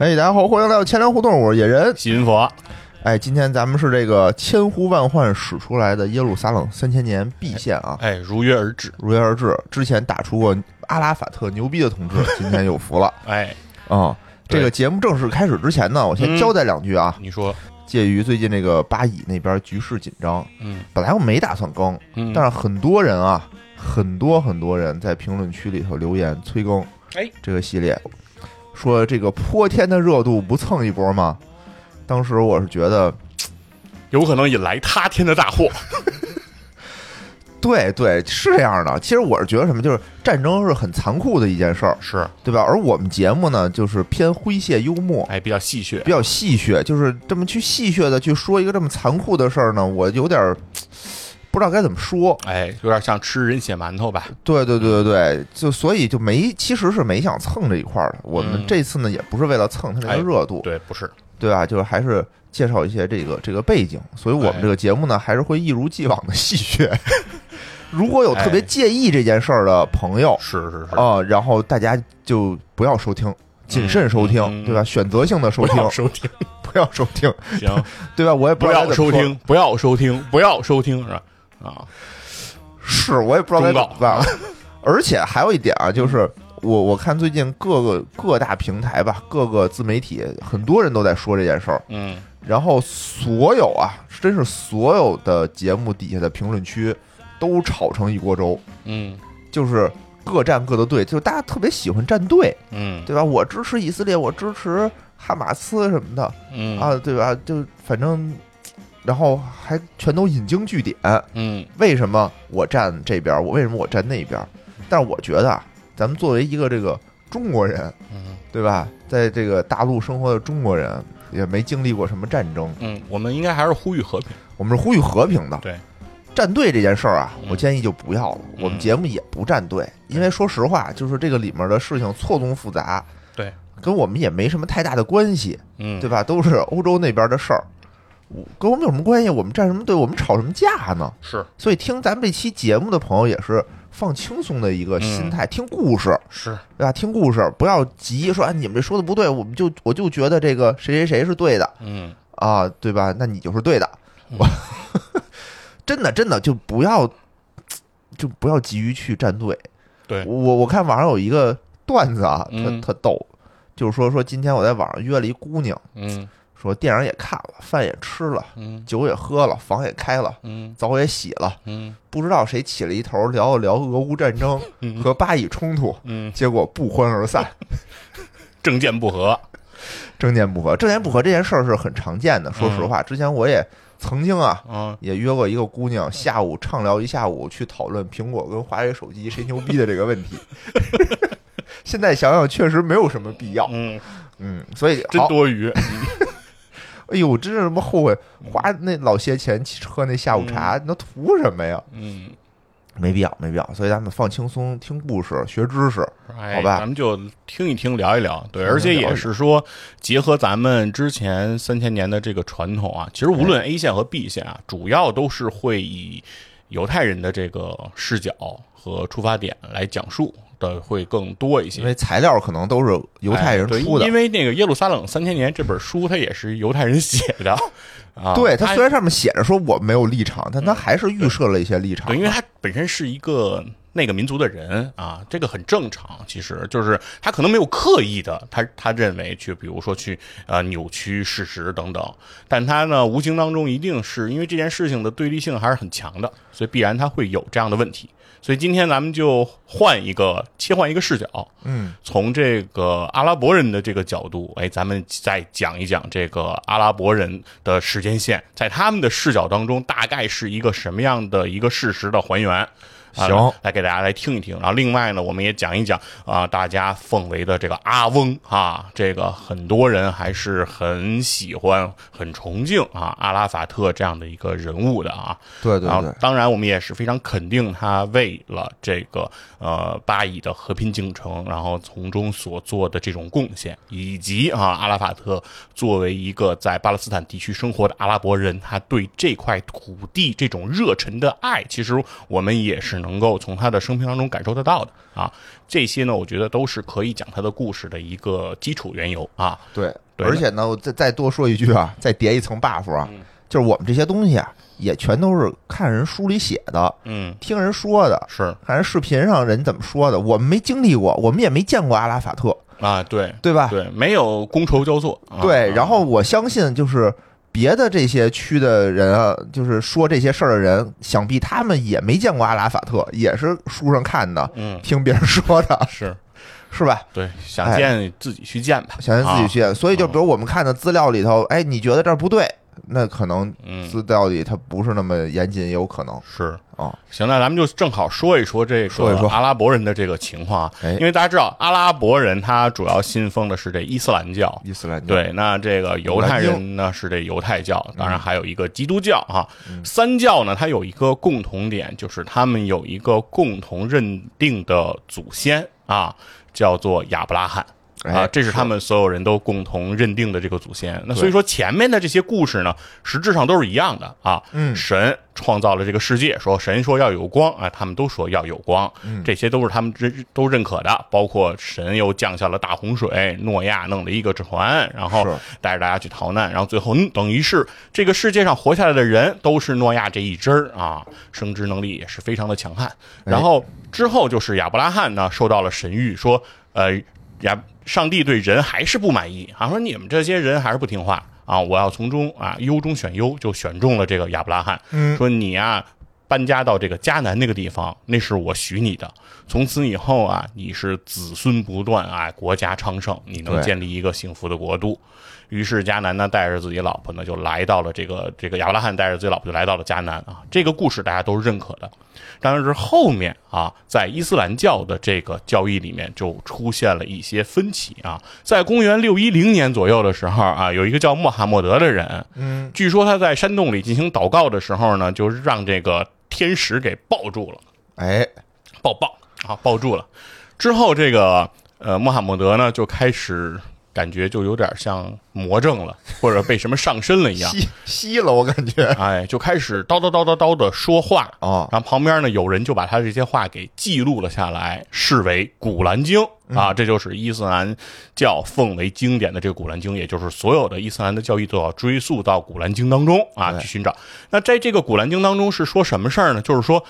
哎，大家好，欢迎来到千聊互动，我是野人西云佛。哎，今天咱们是这个千呼万唤使出来的耶路撒冷3000年必现啊！哎，如约而至，如约而至。之前打出过阿拉法特牛逼的同志，今天有福了。哎，啊、嗯，这个节目正式开始之前呢，我先交代两句啊。你说，介于最近这个巴以那边局势紧张，本来我没打算更，但是很多人啊，很多人在评论区里头留言催更，哎，这个系列说这个泼天的热度不蹭一波吗？当时我是觉得，有可能引来他天的大祸。对对，是这样的。其实我是觉得什么，就是战争是很残酷的一件事儿，是对吧？而我们节目呢，就是偏诙谐幽默，哎，比较戏谑，比较戏谑，就是这么去戏谑的去说一个这么残酷的事儿呢，我有点不知道该怎么说。哎，有点像吃人血馒头吧？对对对对对，就所以就没，其实是没想蹭这一块的。我们这次呢，也不是为了蹭它这个热度，哎、对，不是。对吧？就是还是介绍一些这个背景，所以我们这个节目呢，还是会一如既往的戏谑。如果有特别介意这件事儿的朋友，是是是啊、然后大家就不要收听，谨慎收听，对吧？选择性的收听，不要收听，不要收听，行，对吧？我也不要收听，不要收听，不要收听，是吧？啊，是我也不知道该怎么办。而且还有一点啊，就是。我看最近各大平台吧，各个自媒体，很多人都在说这件事儿。嗯，然后所有啊，真是所有的节目底下的评论区都炒成一锅粥。嗯，就是各站各的队，就大家特别喜欢站队。嗯，对吧？我支持以色列，我支持哈马斯什么的。嗯啊，对吧？就反正，然后还全都引经据典。嗯，为什么我站这边？为什么我站那边？但是我觉得。咱们作为一个这个中国人，对吧？在这个大陆生活的中国人，也没经历过什么战争。嗯，我们应该还是呼吁和平。我们是呼吁和平的。对，站队这件事儿啊，我建议就不要了。我们节目也不站队，因为说实话，就是这个里面的事情错综复杂。对，跟我们也没什么太大的关系。嗯，对吧？都是欧洲那边的事儿，跟我们有什么关系？我们站什么队？我们吵什么架呢？是。所以听咱们这期节目的朋友也是。放轻松的一个心态，听故事是对吧？听故事，不要急，说啊，你们这说的不对，我就觉得这个谁谁谁是对的，啊，对吧？那你就是对的，我真的就不要急于去站队。对我看网上有一个段子啊，特逗，就是说今天我在网上约了一姑娘，说电影也看了，饭也吃了，酒也喝了，房也开了，澡也洗了，不知道谁起了一头聊一聊俄乌战争和巴以冲突，结果不欢而散，政见不合这件事儿是很常见的。说实话，之前我也曾经啊，也约过一个姑娘，下午畅聊一下午，去讨论苹果跟华为手机谁牛逼的这个问题。现在想想确实没有什么必要，所以真多余。哎呦，真是什么后悔花那老些钱喝那下午茶，那图什么呀？没必要。所以咱们放轻松，听故事，学知识，好吧？咱们就听一听，聊一聊。对，而且也是说，结合咱们之前3000年的这个传统啊，其实无论 A 线和 B 线啊，主要都是会以犹太人的这个视角和出发点来讲述。的会更多一些，因为材料可能都是犹太人出的。因为那个《耶路撒冷3000年》这本书，它也是犹太人写的啊。对，它虽然上面写着说我没有立场，但它还是预设了一些立场。对，因为它本身是一个那个民族的人啊，这个很正常。其实就是他可能没有刻意的，他认为去，比如说去扭曲事实等等，但他呢无形当中一定是因为这件事情的对立性还是很强的，所以必然他会有这样的问题。所以今天咱们就切换一个视角，从这个阿拉伯人的这个角度，哎，咱们再讲一讲这个阿拉伯人的时间线，在他们的视角当中，大概是一个什么样的一个事实的还原。行，来给大家来听一听。然后另外呢，我们也讲一讲啊、大家奉为的这个阿翁啊，这个很多人还是很喜欢、很崇敬啊阿拉法特这样的一个人物的啊。对对对。然后当然，我们也是非常肯定他为了这个巴以的和平进程，然后从中所做的这种贡献，以及啊阿拉法特作为一个在巴勒斯坦地区生活的阿拉伯人，他对这块土地这种热忱的爱，其实我们也是。能够从他的生平当中感受得到的啊。这些呢，我觉得都是可以讲他的故事的一个基础缘由啊。对，而且呢，我再多说一句啊，再叠一层 buff 啊，就是我们这些东西啊，也全都是看人书里写的，嗯，听人说的，是看人视频上人怎么说的，我们没经历过，我们也没见过阿拉法特啊，对对吧？对，没有觥筹交错。对，然后我相信就是。别的这些区的人啊，就是说这些事儿的人，想必他们也没见过阿拉法特，也是书上看的，嗯，听别人说的，是吧？对，想见自己去见吧，想见自己去见。所以就比如我们看的资料里头，哎，你觉得这儿不对，那可能资料里它不是那么严谨，也有可能是啊。行，那咱们就正好说一说这个阿拉伯人的这个情况，因为大家知道阿拉伯人他主要信奉的是这伊斯兰教，对，那这个犹太人呢是这犹太教，当然还有一个基督教啊。三教呢，它有一个共同点，就是他们有一个共同认定的祖先啊，叫做亚伯拉罕。啊，这是他们所有人都共同认定的这个祖先。那所以说前面的这些故事呢，实质上都是一样的啊。嗯，神创造了这个世界，说神说要有光啊，他们都说要有光，这些都是他们都认可的。包括神又降下了大洪水，诺亚弄了一个船，然后带着大家去逃难，然后最后等于是这个世界上活下来的人都是诺亚这一支儿啊，生殖能力也是非常的强悍。然后之后就是亚伯拉罕呢，受到了神谕，说上帝对人还是不满意啊，说你们这些人还是不听话啊，我要从中啊优中选优，就选中了这个亚伯拉罕，说你啊搬家到这个迦南那个地方，那是我许你的，从此以后啊你是子孙不断啊，国家昌盛，你能建立一个幸福的国度。于是迦南呢带着自己老婆呢就来到了这个亚伯拉罕带着自己老婆就来到了迦南啊，这个故事大家都认可的。但是后面啊，在伊斯兰教的这个教义里面就出现了一些分歧啊。在公元610年左右的时候啊，有一个叫穆罕默德的人，据说他在山洞里进行祷告的时候呢，就让这个天使给抱住了，哎，抱住了。之后这个穆罕默德呢就开始。感觉就有点像魔怔了，或者被什么上身了一样，吸了，我感觉，哎，就开始叨叨的说话啊。然后旁边呢有人就把他这些话给记录了下来，视为《古兰经》啊，这就是伊斯兰教奉为经典的这个《古兰经》，也就是所有的伊斯兰的教义都要追溯到《古兰经》当中啊去寻找。那在这个《古兰经》当中是说什么事儿呢？就是说，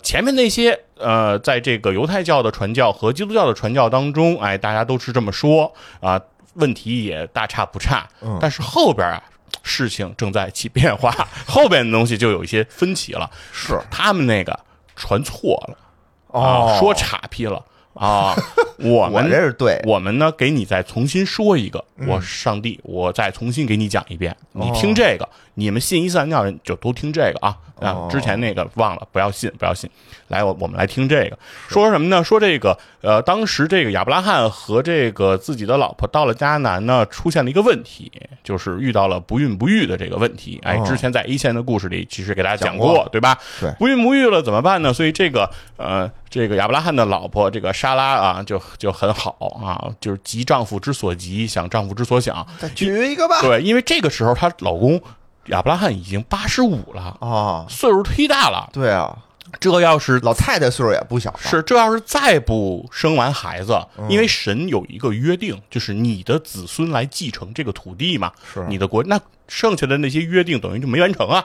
前面那些。在这个犹太教的传教和基督教的传教当中，哎，大家都是这么说啊，问题也大差不差。但是后边啊，事情正在起变化，后边的东西就有一些分歧了。是他们那个传错了，啊，说岔劈了啊。我这是对，我们呢给你再重新说一个，上帝，我再重新给你讲一遍，你听这个，你们信伊斯兰教人就都听这个啊。之前那个忘了，不要信。来，我们来听这个，说什么呢？说这个当时这个亚伯拉罕和这个自己的老婆到了迦南呢，出现了一个问题，就是遇到了不孕不育的这个问题。哎，之前在一线的故事里其实给大家讲过，对吧？对，不孕不育了怎么办呢？所以这个亚伯拉罕的老婆这个莎拉啊，就很好啊，就是急丈夫之所急，想丈夫之所想，再娶一个吧。对，因为这个时候她老公。亚伯拉罕已经85了啊，岁数忒大了。对啊，这要是老太太岁数也不小了。是，这要是再不生完孩子，因为神有一个约定，就是你的子孙来继承这个土地嘛，是你的国，那剩下的那些约定等于就没完成啊。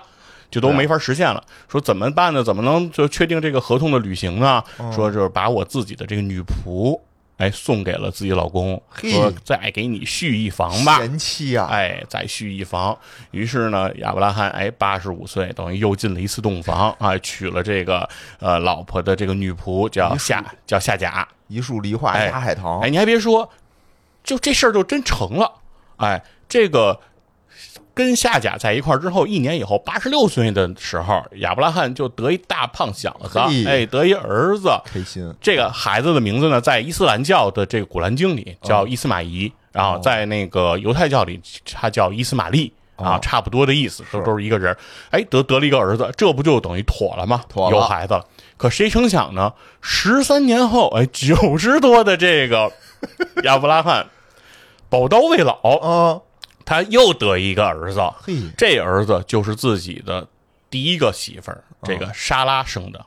就都没法实现了，说怎么办呢？怎么能就确定这个合同的履行呢？说就是把我自己的这个女仆。哎，送给了自己老公，说再给你续一房吧，贤妻啊！哎，再续一房。于是呢，亚伯拉罕哎85岁，等于又进了一次洞房啊，娶了这个老婆的这个女仆叫夏甲，一树梨花压海棠。哎，你还别说，就这事儿就真成了。哎，这个。跟夏甲在一块儿之后，1年以后，86岁的时候，亚伯拉罕就得一大胖小子，哎，得一儿子，开心。这个孩子的名字呢，在伊斯兰教的这个《古兰经》里叫伊斯玛仪，然后在那个犹太教里，他叫伊斯玛利。啊，差不多的意思，都是一个人。哎，得了一个儿子，这不就等于妥了吗？妥了，有孩子了。可谁成想呢？13年后，哎，90多的这个亚伯拉罕宝刀未老啊。他又得一个儿子，这儿子就是自己的第一个媳妇儿，这个莎拉生的。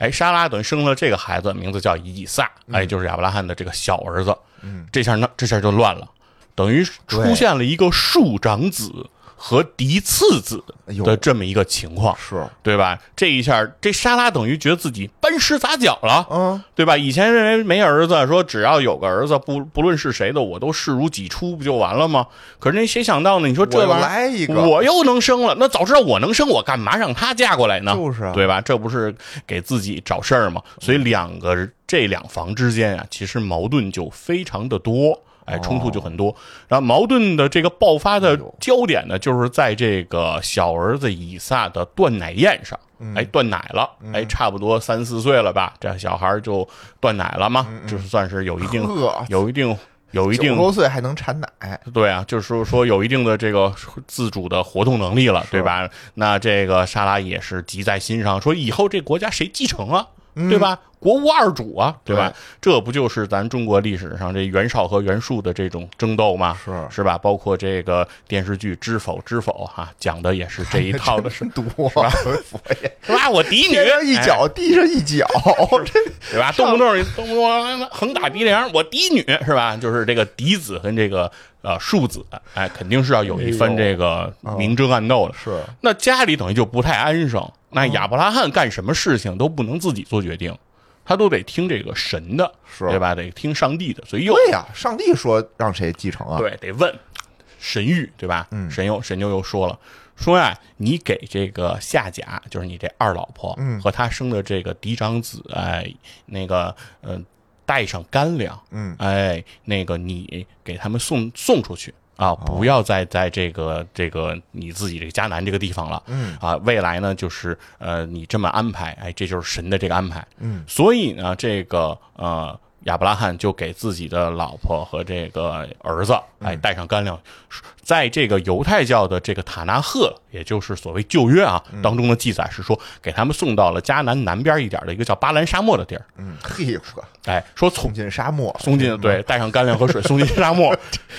哎，沙拉等于生了这个孩子，名字叫以撒，哎，就是亚伯拉罕的这个小儿子。嗯，这下就乱了，等于出现了一个庶长子和嫡次子的这么一个情况，是对吧？这一下，这沙拉等于觉得自己搬石砸脚了，嗯，对吧？以前认为没儿子，说只要有个儿子，不论是谁的，我都视如己出，不就完了吗？可是那谁想到呢？你说这玩意儿，我又能生了，那早知道我能生，我干嘛让他嫁过来呢？就是、啊，对吧？这不是给自己找事儿吗？所以这两方之间啊，其实矛盾就非常的多。哎，冲突就很多，然后矛盾的这个爆发的焦点呢，就是在这个小儿子以撒的断奶宴上。哎，断奶了，哎，差不多3-4岁了吧，这小孩就断奶了嘛，就算是有一定90多岁还能产奶，对啊，就是说有一定的这个自主的活动能力了，对吧？那这个莎拉也是急在心上，说以后这国家谁继承啊？对吧？国无二主啊，对吧？这不就是咱中国历史上这袁绍和袁术的这种争斗吗？是吧？包括这个电视剧《知否》哈，讲的也是这一套的事，是吧？我嫡女一脚地上一脚，对吧？动不动横打鼻梁，我嫡女是吧？就是这个嫡子跟这个庶子，哎，肯定是要有一番这个明争暗斗的。是，那家里等于就不太安生。那亚伯拉罕干什么事情都不能自己做决定，他都得听这个神的，对吧？得听上帝的。所以对呀，上帝说让谁继承啊？对，得问神谕，对吧？嗯，神又说了，说呀，你给这个夏甲，就是你这二老婆，和他生的这个嫡长子，哎，那个带上干粮，哎，那个你给他们送出去。啊，不要再在这个你自己这个迦南这个地方了，啊，未来呢就是你这么安排，哎，这就是神的这个安排，所以呢这个亚伯拉罕就给自己的老婆和这个儿子，哎，带上干粮，在这个犹太教的这个塔纳赫，也就是所谓旧约啊当中的记载是说，给他们送到了迦南南边一点的一个叫巴兰沙漠的地儿，嘿，哎，说送进沙漠，对，带上干粮和水送进沙漠。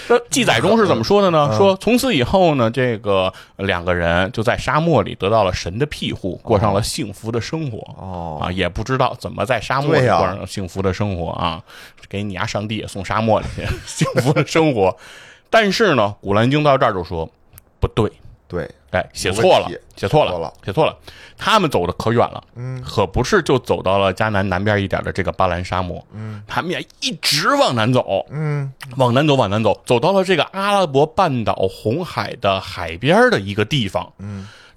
那记载中是怎么说的呢？说从此以后呢，这个两个人就在沙漠里得到了神的庇护，过上了幸福的生活。哦，啊，也不知道怎么在沙漠里过上了幸福的生活啊。给你上帝也送沙漠里去幸福的生活。但是呢，古兰经到这儿就说不对，对，哎，写错了，他们走的可远了，可不是就走到了迦南南边一点的这个巴兰沙漠，他们也一直往南走，往南走，走到了这个阿拉伯半岛红海的海边的一个地方，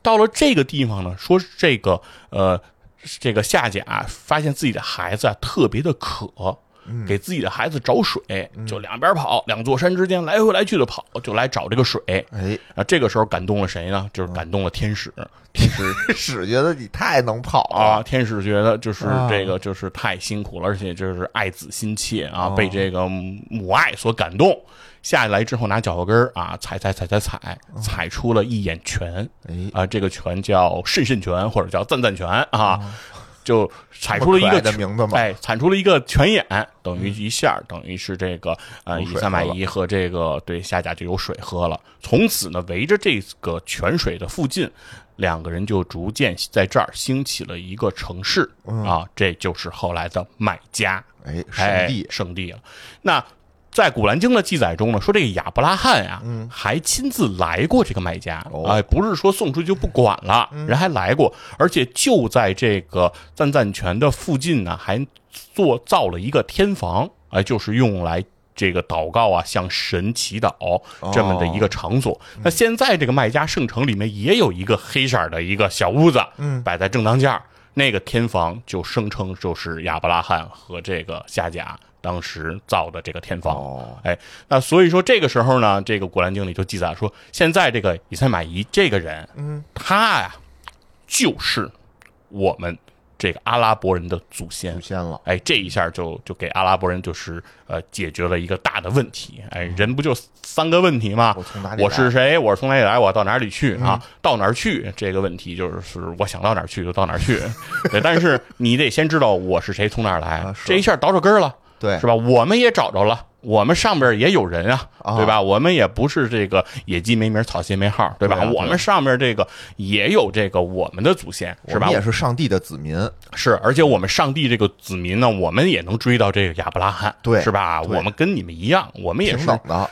到了这个地方呢，说这个夏甲发现自己的孩子啊特别的渴，给自己的孩子找水，就两边跑，两座山之间来回来去的跑，就来找这个水。哎，啊，这个时候感动了谁呢？就是感动了天使。天使觉得你太能跑啊！天使觉得就是这个就是太辛苦了，而且就是爱子心切啊，被这个母爱所感动。下来之后拿脚后跟啊踩出了一眼拳，啊，这个拳叫甚甚拳或者叫赞拳啊。就踩出了一个的名字嘛，哎，踩出了一个泉眼，等于一下，等于是这个以撒买姨和这个对夏甲就有水喝了。从此呢，围着这个泉水的附近，两个人就逐渐在这儿兴起了一个城市啊，这就是后来的麦加，哎，圣地了。那在古兰经的记载中呢，说这个亚伯拉罕呀，还亲自来过这个麦加，哎，不是说送出去就不管了，人还来过，而且就在这个赞泉的附近呢，还造了一个天房，哎，就是用来这个祷告啊，向神祈祷这么的一个场所。那现在这个麦加圣城里面也有一个黑色的一个小屋子，摆在正当间，那个天房就声称就是亚伯拉罕和这个夏甲当时造的这个天房。哎，那所以说这个时候呢，这个古兰经里就记载说，现在这个以赛马仪这个人，他呀，就是我们这个阿拉伯人的祖先了。哎，这一下就给阿拉伯人就是解决了一个大的问题。哎，人不就3个问题吗？我是谁？我是从哪里来？我到哪里去啊？到哪儿去？这个问题就是我想到哪儿去就到哪儿去。对，但是你得先知道我是谁，从哪儿来。这一下倒着根了。对，是吧？我们也找着了，我们上边也有人啊，对吧？我们也不是这个野鸡没名草鞋没号，对吧？我们上面这个也有这个我们的祖先，是吧？我们也是上帝的子民，是。而且我们上帝这个子民呢，我们也能追到这个亚伯拉罕，对，是吧？我们跟你们一样，我们也是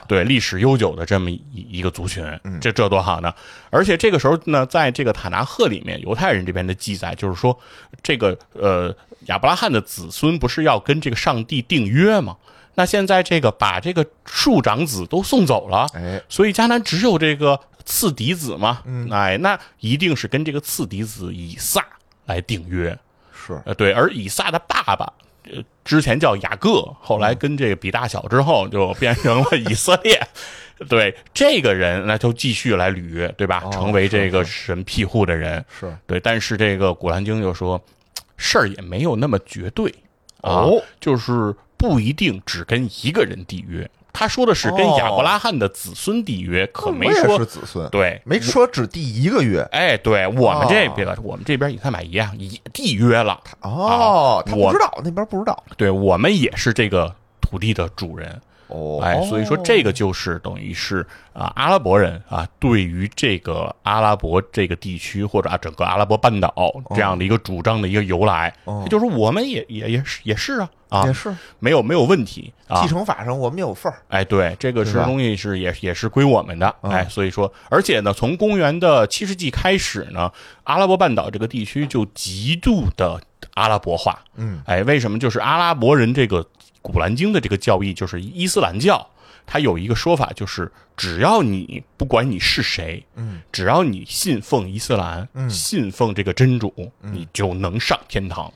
对历史悠久的这么一个族群，这多好呢！而且这个时候呢，在这个塔纳赫里面，犹太人这边的记载就是说，这个亚伯拉罕的子孙不是要跟这个上帝订约吗？那现在这个把这个庶长子都送走了，所以迦南只有这个次嫡子嘛，那一定是跟这个次嫡子以撒来订约，是，对。而以撒的爸爸之前叫雅各，后来跟这个比大小之后就变成了以色列，对，这个人那就继续来履约，对吧？成为这个神庇护的人，是对。但是这个《古兰经》就说，事儿也没有那么绝对啊，就是。不一定只跟一个人缔约，他说的是跟亚伯拉罕的子孙缔约，可没说是子孙，对，没说只缔一个约。哎，对我们这边了，我们这边以太玛仪啊也缔约了。他不知道，那边不知道。对，我们也是这个土地的主人。所以说这个就是等于是阿拉伯人啊，对于这个阿拉伯这个地区或者整个阿拉伯半岛这样的一个主张的一个由来，就是我们也是啊，也是没有问题啊，继承法上我们有份儿。哎，对，这个是东西是也是归我们的。哎，所以说，而且呢，从公元的70纪开始呢，阿拉伯半岛这个地区就极度的阿拉伯化。为什么？就是阿拉伯人这个。古兰经的这个教义就是伊斯兰教，它有一个说法，就是只要你不管你是谁，只要你信奉伊斯兰，信奉这个真主，你就能上天堂。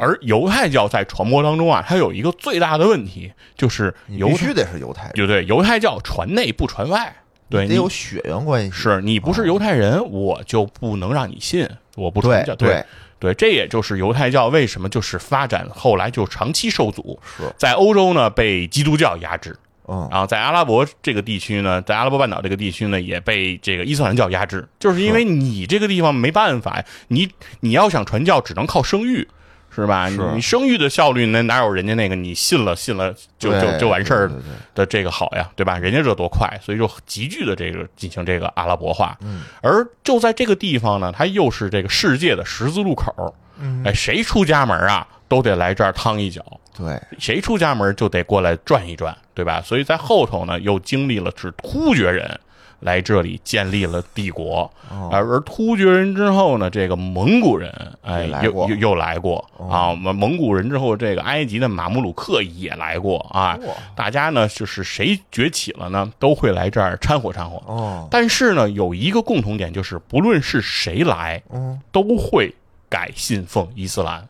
而犹太教在传播当中啊，它有一个最大的问题，就是必须得是犹太人，对对，犹太教传内不传外，对，得有血缘关系，是你不是犹太人，我就不能让你信，我不传教，对。对，这也就是犹太教为什么就是发展后来就长期受阻，在欧洲呢被基督教压制，然后在阿拉伯这个地区呢，在阿拉伯半岛这个地区呢也被这个伊斯兰教压制，就是因为你这个地方没办法，你要想传教只能靠生育，是吧？你生育的效率呢，哪有人家那个你信了就完事儿的这个好呀，对吧？人家这多快，所以就急剧的这个进行这个阿拉伯化。而就在这个地方呢，它又是这个世界的十字路口，谁出家门啊，都得来这儿趟一脚，对，谁出家门就得过来转一转，对吧？所以在后头呢，又经历了是突厥人。来这里建立了帝国，而突厥人之后呢，这个蒙古人又来过啊，蒙古人之后，这个埃及的马穆鲁克也来过啊。大家呢就是谁崛起了呢，都会来这儿掺和掺和。但是呢，有一个共同点就是，不论是谁来，都会改信奉伊斯兰。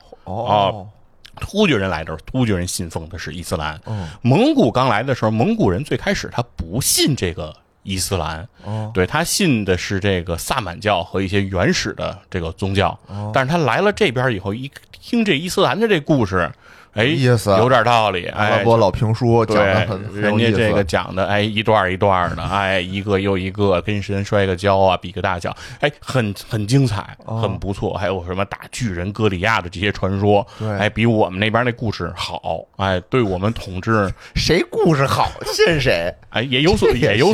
突厥人来这儿，突厥人信奉的是伊斯兰。蒙古刚来的时候，蒙古人最开始他不信这个。伊斯兰，对，他信的是这个萨满教和一些原始的这个宗教，但是他来了这边以后，一听这伊斯兰的这故事，意思有点道理。阿拉伯老评书讲的很，人家这个讲的，一段一段的，一个又一个，跟神摔个跤啊，比个大小，很精彩，很不错。还有什么打巨人哥利亚的这些传说，比我们那边那故事好，对我们统治谁故事好信谁，也有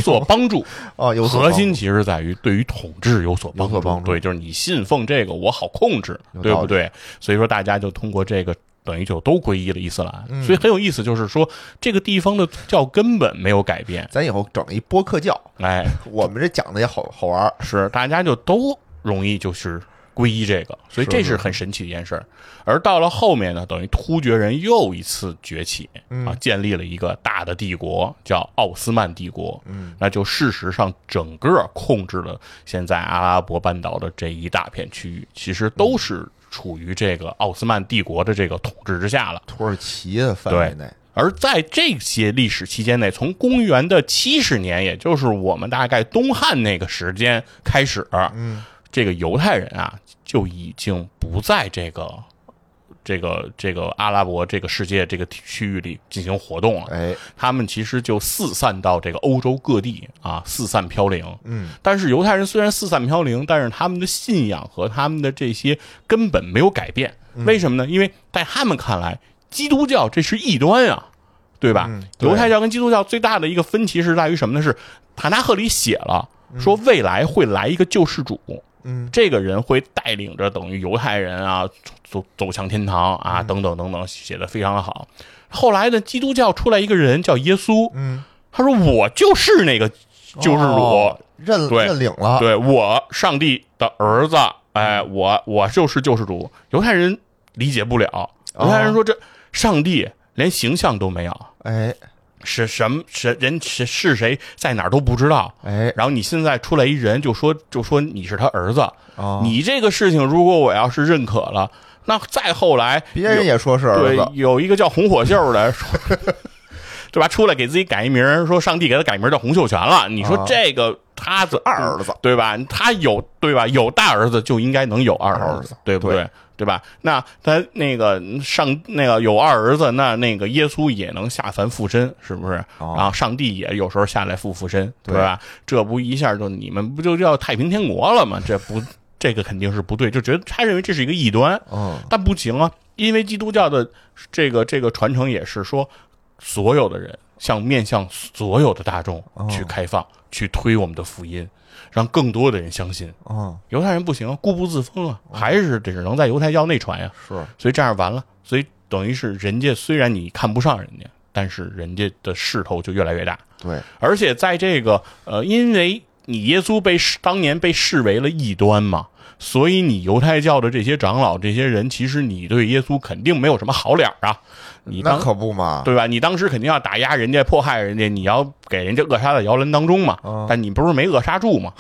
所帮助。核心其实在于对于统治有所帮助，对，就是你信奉这个，我好控制，对不对？所以说大家就通过这个。等于就都皈依了伊斯兰，所以很有意思，就是说这个地方的教根本没有改变。咱以后整一播客教，我们这讲的也好玩，是大家就都容易就是皈依这个，所以这是很神奇的一件事儿。而到了后面呢，等于突厥人又一次崛起啊，建立了一个大的帝国，叫奥斯曼帝国，那就事实上整个控制了现在阿拉伯半岛的这一大片区域，其实都是。处于这个奥斯曼帝国的这个统治之下了，土耳其的范围内。而在这些历史期间内，从公元的70年，也就是我们大概东汉那个时间开始，这个犹太人啊就已经不在这个阿拉伯这个世界这个区域里进行活动了，他们其实就四散到这个欧洲各地啊，四散飘零。但是犹太人虽然四散飘零，但是他们的信仰和他们的这些根本没有改变。为什么呢？因为在他们看来，基督教这是异端啊，对吧、嗯、对，犹太教跟基督教最大的一个分歧是在于什么呢？是塔纳赫里写了说未来会来一个救世主，嗯，这个人会带领着等于犹太人啊走向天堂啊、嗯、等等等等，写得非常的好。后来呢，基督教出来一个人叫耶稣，嗯，他说我就是那个救世主、哦、认领了，对，我上帝的儿子，哎，我就是救世主。犹太人理解不了，犹太人说这上帝连形象都没有，哎，是什么人是谁，在哪儿都不知道，哎，然后你现在出来一人就说你是他儿子、哦、你这个事情如果我要是认可了，那再后来别人也说是儿子，对，有一个叫红火袖的说对吧，出来给自己改一名，说上帝给他改名叫洪秀全了，你说这个、哦、他是二儿子，对吧，他有，对吧，有大儿子就应该能有二儿子，对不对？对，对吧？那他那个有二儿子，那个耶稣也能下凡附身，是不是？哦、然后上帝也有时候下来附身，对吧？这不一下就你们不就叫太平天国了吗？这个肯定是不对，就觉得他认为这是一个异端。哦、但不行啊，因为基督教的这个传承也是说，所有的人面向所有的大众去开放，哦、去推我们的福音。让更多的人相信，嗯，犹太人不行，固步自封啊，还是只能在犹太教内传呀。是，所以这样完了，所以等于是人家虽然你看不上人家，但是人家的势头就越来越大。对，而且在这个因为你耶稣当年被视为了异端嘛，所以你犹太教的这些长老这些人，其实你对耶稣肯定没有什么好脸啊。那可不嘛，对吧？你当时肯定要打压人家，迫害人家，你要给人家扼杀在摇篮当中嘛。但你不是没扼杀住嘛，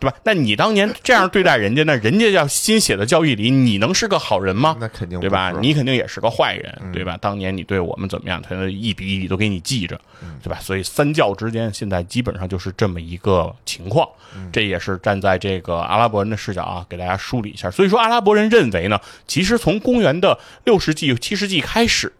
对吧？那你当年这样对待人家，那人家要新写的教义里，你能是个好人吗？那肯定，对吧？你肯定也是个坏人，对吧？当年你对我们怎么样，他一笔一笔都给你记着，对吧？所以三教之间现在基本上就是这么一个情况，这也是站在这个阿拉伯人的视角啊，给大家梳理一下。所以说，阿拉伯人认为呢，其实从公元的6世纪、7世纪开始。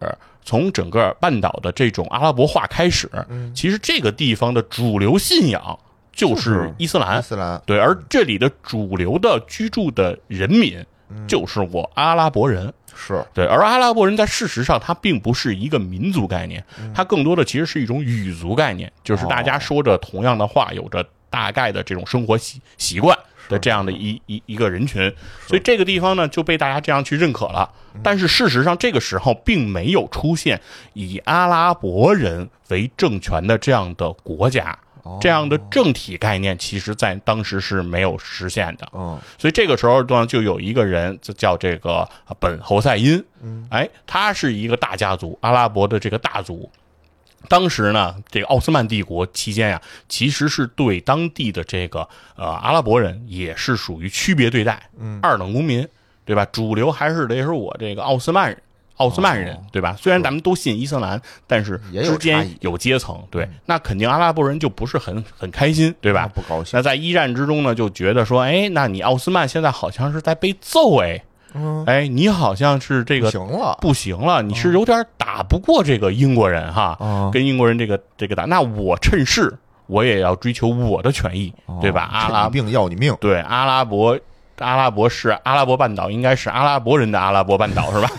从整个半岛的这种阿拉伯化开始，其实这个地方的主流信仰就是伊斯兰，对，而这里的主流的居住的人民就是我阿拉伯人，是对，而阿拉伯人在事实上它并不是一个民族概念，它更多的其实是一种语族概念，就是大家说着同样的话，有着大概的这种生活习惯。的这样的一个人群，所以这个地方呢就被大家这样去认可了。但是事实上，这个时候并没有出现以阿拉伯人为政权的这样的国家，这样的政体概念，其实在当时是没有实现的。所以这个时候呢，就有一个人叫这个本侯赛因，哎，他是一个大家族，阿拉伯的这个大族。当时呢，这个奥斯曼帝国期间呀，其实是对当地的这个阿拉伯人也是属于区别对待，二等公民，对吧？主流还是得是我这个奥斯曼人，对吧？虽然咱们都信伊斯兰，但是之间有阶层，对，那肯定阿拉伯人就不是很开心，对吧？不高兴。那在一战之中呢，就觉得说，哎，那你奥斯曼现在好像是在被揍，哎。哎，你好像是这个不行了，你是有点打不过这个英国人哈，跟英国人这个打，那我趁势我也要追求我的权益，对吧？趁你病要你命，对，阿拉伯是阿拉伯半岛，应该是阿拉伯人的阿拉伯半岛是吧？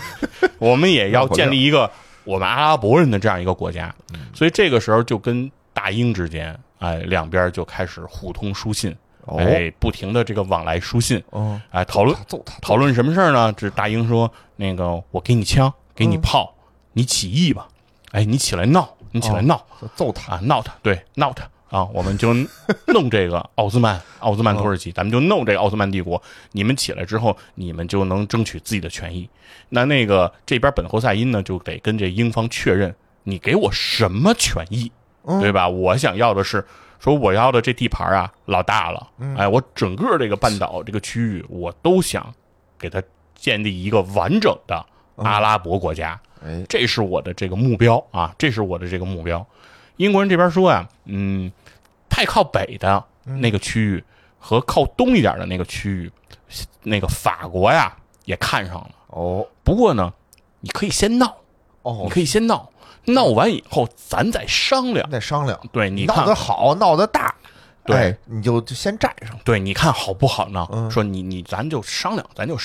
我们也要建立一个我们阿拉伯人的这样一个国家，所以这个时候就跟大英之间，哎，两边就开始互通书信。哎，不停的这个往来书信，哎，讨论什么事儿呢？这大英说，那个我给你枪，给你炮，你起义吧，哎，你起来闹，揍他啊，闹他，对，闹他啊，我们就弄这个奥斯曼土耳其，咱们就弄这个奥斯曼帝国。你们起来之后，你们就能争取自己的权益。那个这边本侯赛因呢，就得跟这英方确认，你给我什么权益，对吧？我想要的是。说我要的这地盘啊，老大了，哎，我整个这个半岛这个区域，我都想给它建立一个完整的阿拉伯国家，这是我的这个目标啊，这是我的这个目标。英国人这边说啊，太靠北的那个区域和靠东一点的那个区域，那个法国呀也看上了哦。不过呢，你可以先闹。闹完以后，咱再商量。对，你看闹得好，闹得大，对，哎，你就先占上。对，你看好不好呢？说你咱就商量。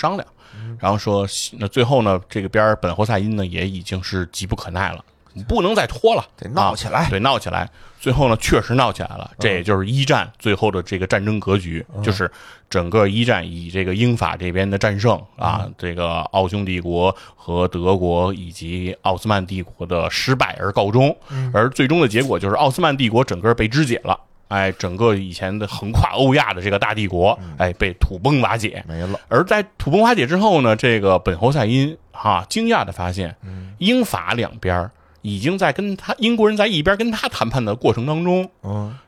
然后说，那最后呢，这个边本侯赛因呢也已经是急不可耐了，不能再拖了，得闹起来、啊、对，闹起来。最后呢确实闹起来了，这也就是一战最后的这个战争格局、嗯、就是整个一战以这个英法这边的战胜啊、嗯、这个奥匈帝国和德国以及奥斯曼帝国的失败而告终、嗯、而最终的结果就是奥斯曼帝国整个被肢解了，哎，整个以前的横跨欧亚的这个大帝国，哎，被土崩瓦解，没了。而在土崩瓦解之后呢，这个本侯赛因哈惊讶地发现，英法两边已经在跟他英国人在一边跟他谈判的过程当中，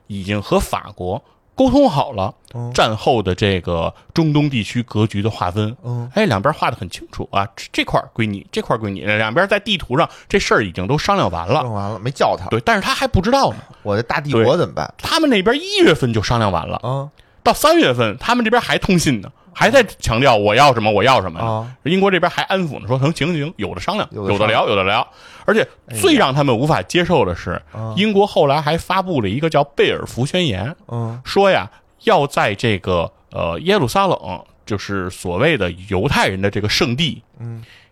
已经和法国沟通好了战后的这个中东地区格局的划分，哎，两边画得很清楚啊，这块归你，这块归你，两边在地图上这事儿已经都商量完了，没叫他，对，但是他还不知道呢，我的大帝国怎么办？他们那边1月份就商量完了，到3月份他们这边还通信呢，还在强调我要什么我要什么呢、英国这边还安抚呢，说行行行，有的商量，有的聊，有的聊。而且最让他们无法接受的是、英国后来还发布了一个叫贝尔福宣言、说呀要在这个耶路撒冷，就是所谓的犹太人的这个圣地，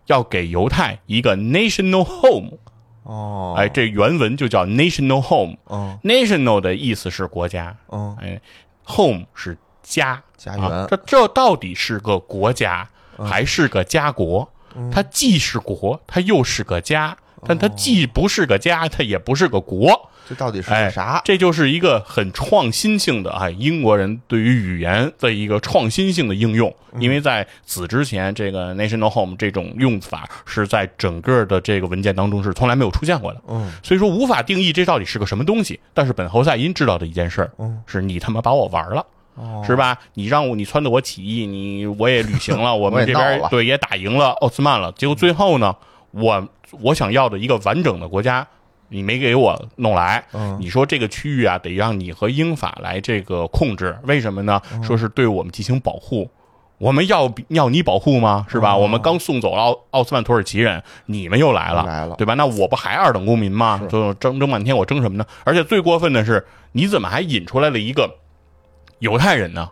要给犹太一个 national home。哦，哎，这原文就叫 national home、national 的意思是国家、哎 home 是家园、啊、这到底是个国家还是个家国、它既是国它又是个家，但它既不是个家它也不是个国，这到底是啥、哎、这就是一个很创新性的、哎、英国人对于语言的一个创新性的应用、因为在此之前这个 national home 这种用法是在整个的这个文件当中是从来没有出现过的、所以说无法定义这到底是个什么东西，但是本侯赛因知道的一件事、是你他妈把我玩了，是吧？你让我，你撺掇我起义，我也履行了，我们这边对也打赢了奥斯曼了。结果最后呢，我想要的一个完整的国家，你没给我弄来。你说这个区域啊，得让你和英法来这个控制，为什么呢？说是对我们进行保护。我们要你保护吗？是吧？我们刚送走了奥斯曼土耳其人，你们又来了，对吧？那我不还二等公民吗？就争半天，我争什么呢？而且最过分的是，你怎么还引出来了一个？犹太人呢，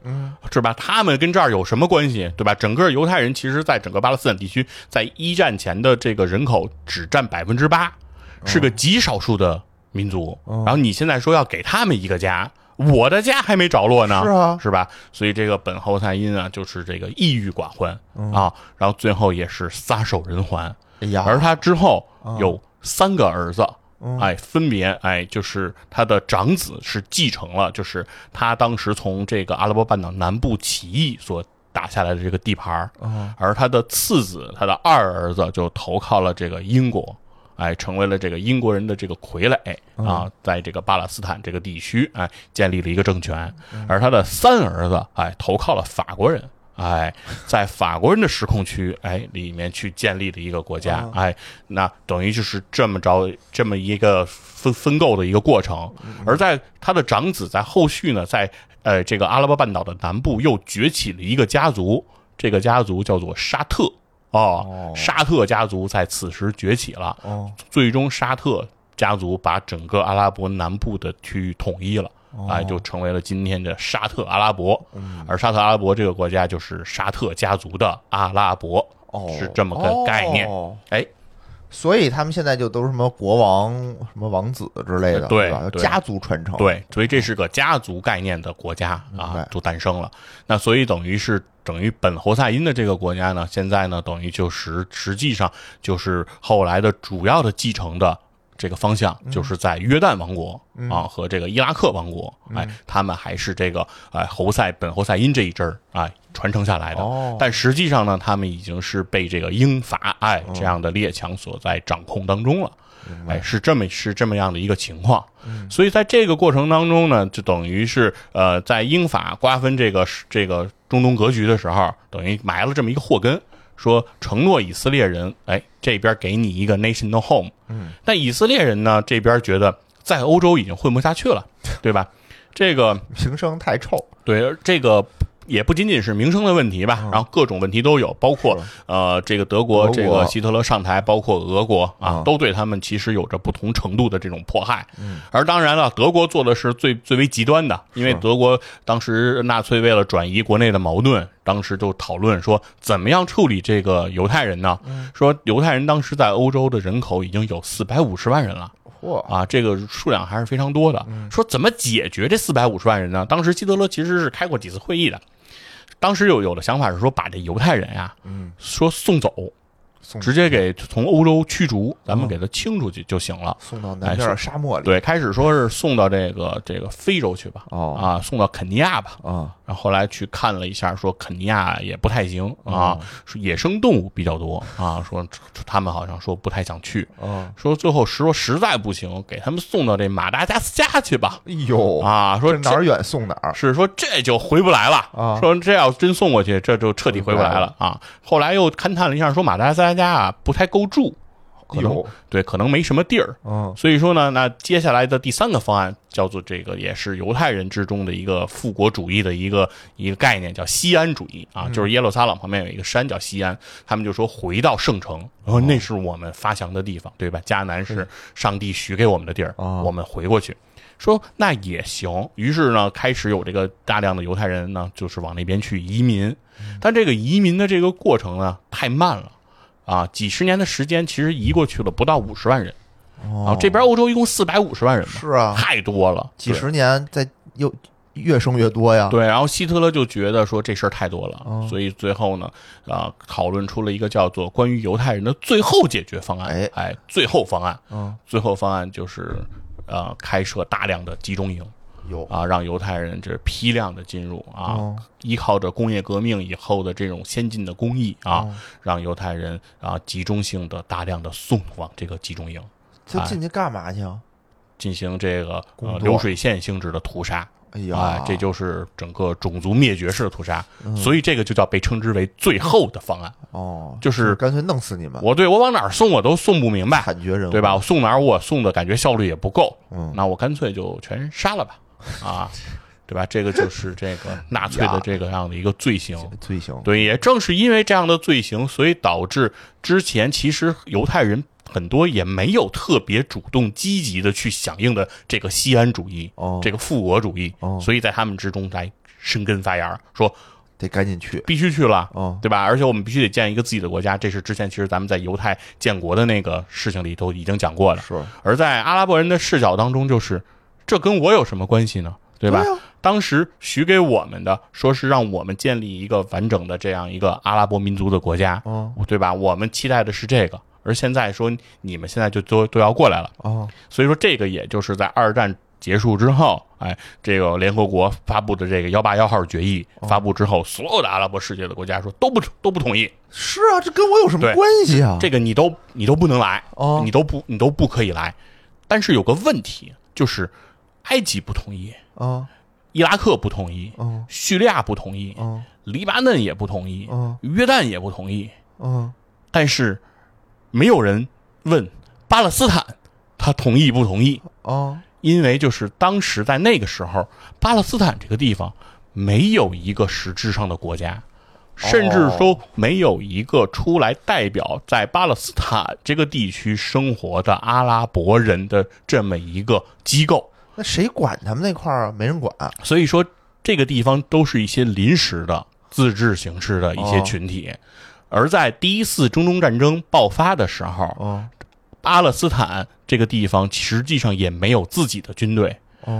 是吧？他们跟这儿有什么关系，对吧？整个犹太人其实在整个巴勒斯坦地区，在一战前的这个人口只占 8%， 是个极少数的民族。然后你现在说要给他们一个家，我的家还没着落呢，是啊，是吧？所以这个本侯赛因啊，就是这个抑郁寡欢啊，然后最后也是撒手人寰。而他之后有3个儿子。哎，分别哎，就是他的长子是继承了，就是他当时从这个阿拉伯半岛南部起义所打下来的这个地盘，而他的次子，他的2儿子就投靠了这个英国，哎，成为了这个英国人的这个傀儡啊，在这个巴勒斯坦这个地区哎建立了一个政权，而他的3儿子哎投靠了法国人。哎，在法国人的时空区，哎，里面去建立的一个国家，哎，那等于就是这么着，这么一个分构的一个过程。而在他的长子在后续呢，在这个阿拉伯半岛的南部又崛起了一个家族，这个家族叫做沙特沙特家族在此时崛起了，最终沙特家族把整个阿拉伯南部的区域统一了。哎，就成为了今天的沙特阿拉伯，而沙特阿拉伯这个国家就是沙特家族的阿拉伯，是这么个概念。哎，所以他们现在就都是什么国王、什么王子之类的，对吧？家族传承，对，所以这是个家族概念的国家啊，就诞生了。那所以等于本侯赛因的这个国家呢，现在呢，等于就是实际上就是后来的主要的继承的。这个方向就是在约旦王国啊和这个伊拉克王国，哎，他们还是这个本侯赛因这一支哎传承下来的，但实际上呢，他们已经是被这个英法哎这样的列强所在掌控当中了，哎，是这么样的一个情况。所以在这个过程当中呢，就等于是在英法瓜分这个中东格局的时候，等于埋了这么一个祸根。说承诺以色列人，哎，这边给你一个 national home， 但以色列人呢，这边觉得在欧洲已经混不下去了，对吧？这个名声太臭，对，这个也不仅仅是民生的问题吧，然后各种问题都有，包括这个德国这个希特勒上台，包括俄国啊，都对他们其实有着不同程度的这种迫害。而当然了，德国做的是最为极端的，因为德国当时纳粹为了转移国内的矛盾，当时就讨论说怎么样处理这个犹太人呢？说犹太人当时在欧洲的人口已经有450万人了。啊，这个数量还是非常多的。说怎么解决这450万人呢？当时希特勒其实是开过几次会议的，当时有的想法是说把这犹太人啊，说送走，直接给从欧洲驱逐，咱们给他清出去就行了，送到南边沙漠里。对，开始说是送到这个非洲去吧，啊，送到肯尼亚吧，啊，然后后来去看了一下，说肯尼亚也不太行啊，说野生动物比较多啊，说他们好像说不太想去，说最后说实在不行，给他们送到这马达加斯加去吧。哎呦啊，说哪儿远送哪儿，是说这就回不来了啊，说这要真送过去，这就彻底回不来了啊。后来又勘探了一下，说马达加斯加。大家啊不太够住，可能没什么地儿，所以说呢，那接下来的第三个方案叫做这个也是犹太人之中的一个复国主义的一个概念，叫锡安主义啊，就是耶路撒冷旁边有一个山叫锡安，他们就说回到圣城，然后那是我们发祥的地方，对吧？迦南是上帝许给我们的地儿，我们回过去。说那也行，于是呢，开始有这个大量的犹太人呢，就是往那边去移民，但这个移民的这个过程呢，太慢了。啊，几十年的时间，其实移过去了不到50万人，啊，这边欧洲一共450万人嘛，是啊，太多了，几十年在又越生越多呀。对，然后希特勒就觉得说这事儿太多了，所以最后呢，啊，讨论出了一个叫做关于犹太人的最后解决方案，哎，最后方案，最后方案就是开设大量的集中营。啊，让犹太人这批量的进入啊，依靠着工业革命以后的这种先进的工艺啊，让犹太人啊集中性的大量的送往这个集中营。这进去干嘛去啊？进行这个流水线性质的屠杀。哎呀，这就是整个种族灭绝式的屠杀，所以这个就叫被称之为最后的方案。哦，就是干脆弄死你们。我往哪儿送我都送不明白，惨绝人寰，对吧？我送哪儿我送的感觉效率也不够，那我干脆就全杀了吧。啊，对吧？这个就是这个纳粹的这个样的一个罪行，罪行。对，也正是因为这样的罪行，所以导致之前其实犹太人很多也没有特别主动积极的去响应的这个锡安主义，这个复国主义，所以在他们之中来生根发芽，说得赶紧去，必须去了，对吧？而且我们必须得建一个自己的国家，这是之前其实咱们在犹太建国的那个事情里头已经讲过了。是，而在阿拉伯人的视角当中，就是。这跟我有什么关系呢？对吧？对啊，当时许给我们的，说是让我们建立一个完整的这样一个阿拉伯民族的国家，对吧？我们期待的是这个，而现在说你们现在就都要过来了，所以说这个也就是在二战结束之后，哎，这个联合国发布的这个181号决议发布之后，所有的阿拉伯世界的国家说都不同意。是啊，这跟我有什么关系啊？这个你都不能来，你都不可以来。但是有个问题就是。埃及不同意啊，伊拉克不同意，叙利亚不同意，黎巴嫩也不同意，约旦也不同意，但是没有人问巴勒斯坦他同意不同意啊，因为就是当时在那个时候，巴勒斯坦这个地方没有一个实质上的国家，甚至说没有一个出来代表在巴勒斯坦这个地区生活的阿拉伯人的这么一个机构。那谁管他们那块儿啊？没人管，所以说这个地方都是一些临时的自治形式的一些群体。而在第一次中东战争爆发的时候，巴勒斯坦这个地方实际上也没有自己的军队，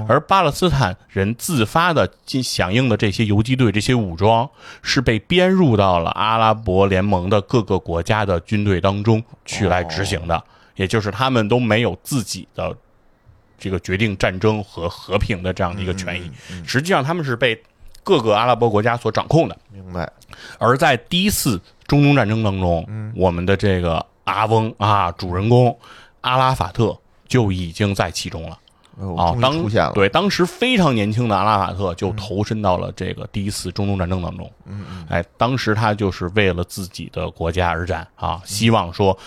而巴勒斯坦人自发的响应的这些游击队、这些武装是被编入到了阿拉伯联盟的各个国家的军队当中去来执行的，也就是他们都没有自己的。这个决定战争和和平的这样的一个权益，实际上他们是被各个阿拉伯国家所掌控的。明白。而在第一次中东战争当中，我们的这个阿翁啊，主人公阿拉法特就已经在其中了。啊，对，当时非常年轻的阿拉法特就投身到了这个第一次中东战争当中。嗯，哎，当时他就是为了自己的国家而战啊，希望说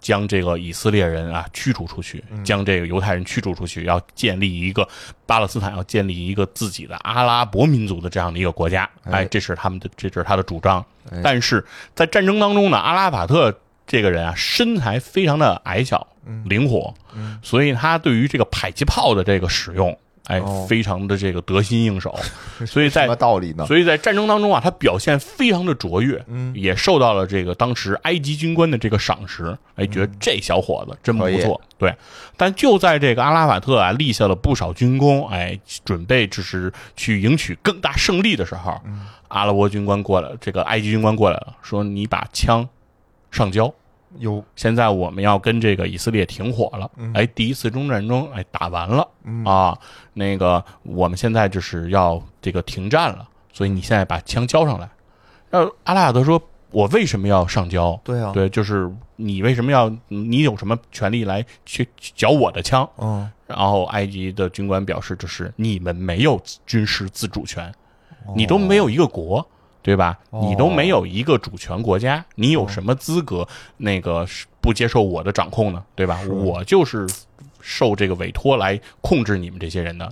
将这个以色列人啊驱逐出去，将这个犹太人驱逐出去，要建立一个巴勒斯坦，要建立一个自己的阿拉伯民族的这样的一个国家。哎，这是他的主张。但是在战争当中呢，阿拉法特这个人啊，身材非常的矮小。灵活，所以他对于这个迫击炮的这个使用，哎，非常的这个得心应手。所以在什么道理呢？所以在战争当中啊，他表现非常的卓越，也受到了这个当时埃及军官的这个赏识，哎，觉得这小伙子真不错。对，但就在这个阿拉法特啊立下了不少军功，哎，准备就是去迎娶更大胜利的时候，阿拉伯军官过来，这个埃及军官过来了，说你把枪上交。现在我们要跟这个以色列停火了，哎，第一次中东战争哎打完了啊，那个我们现在就是要这个停战了，所以你现在把枪交上来。然后阿拉法特说：“我为什么要上交？对啊，对，就是你为什么要？你有什么权利来去缴我的枪？”嗯，然后埃及的军官表示：“就是你们没有军事自主权，你都没有一个国。”对吧？你都没有一个主权国家，你有什么资格那个不接受我的掌控呢？对吧？我就是受这个委托来控制你们这些人的，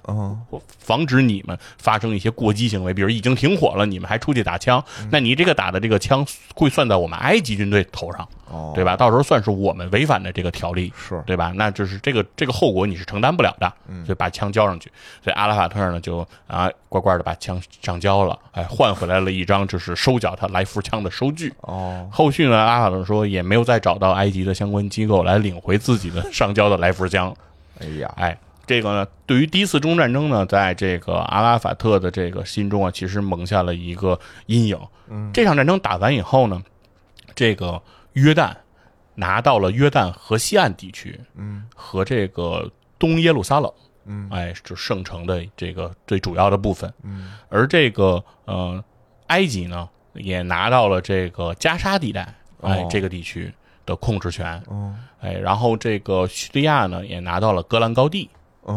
防止你们发生一些过激行为，比如已经停火了，你们还出去打枪，那你这个打的这个枪会算在我们埃及军队头上，对吧？到时候算是我们违反的这个条例，是对吧？那就是这个后果你是承担不了的，所以把枪交上去。所以阿拉法特呢就啊乖乖的把枪上交了，哎，换回来了一张就是收缴他来福枪的收据。后续呢，阿拉法特说也没有再找到埃及的相关机构来领回自己的上交的来福枪。哎呀，哎。这个呢，对于第一次中东战争呢，在这个阿拉法特的这个心中啊，其实蒙下了一个阴影。这场战争打完以后呢，这个约旦拿到了约旦河西岸地区，和这个东耶路撒冷，哎，就圣城的这个最主要的部分。而这个埃及呢，也拿到了这个加沙地带，哎，这个地区的控制权。哎，然后这个叙利亚呢，也拿到了戈兰高地。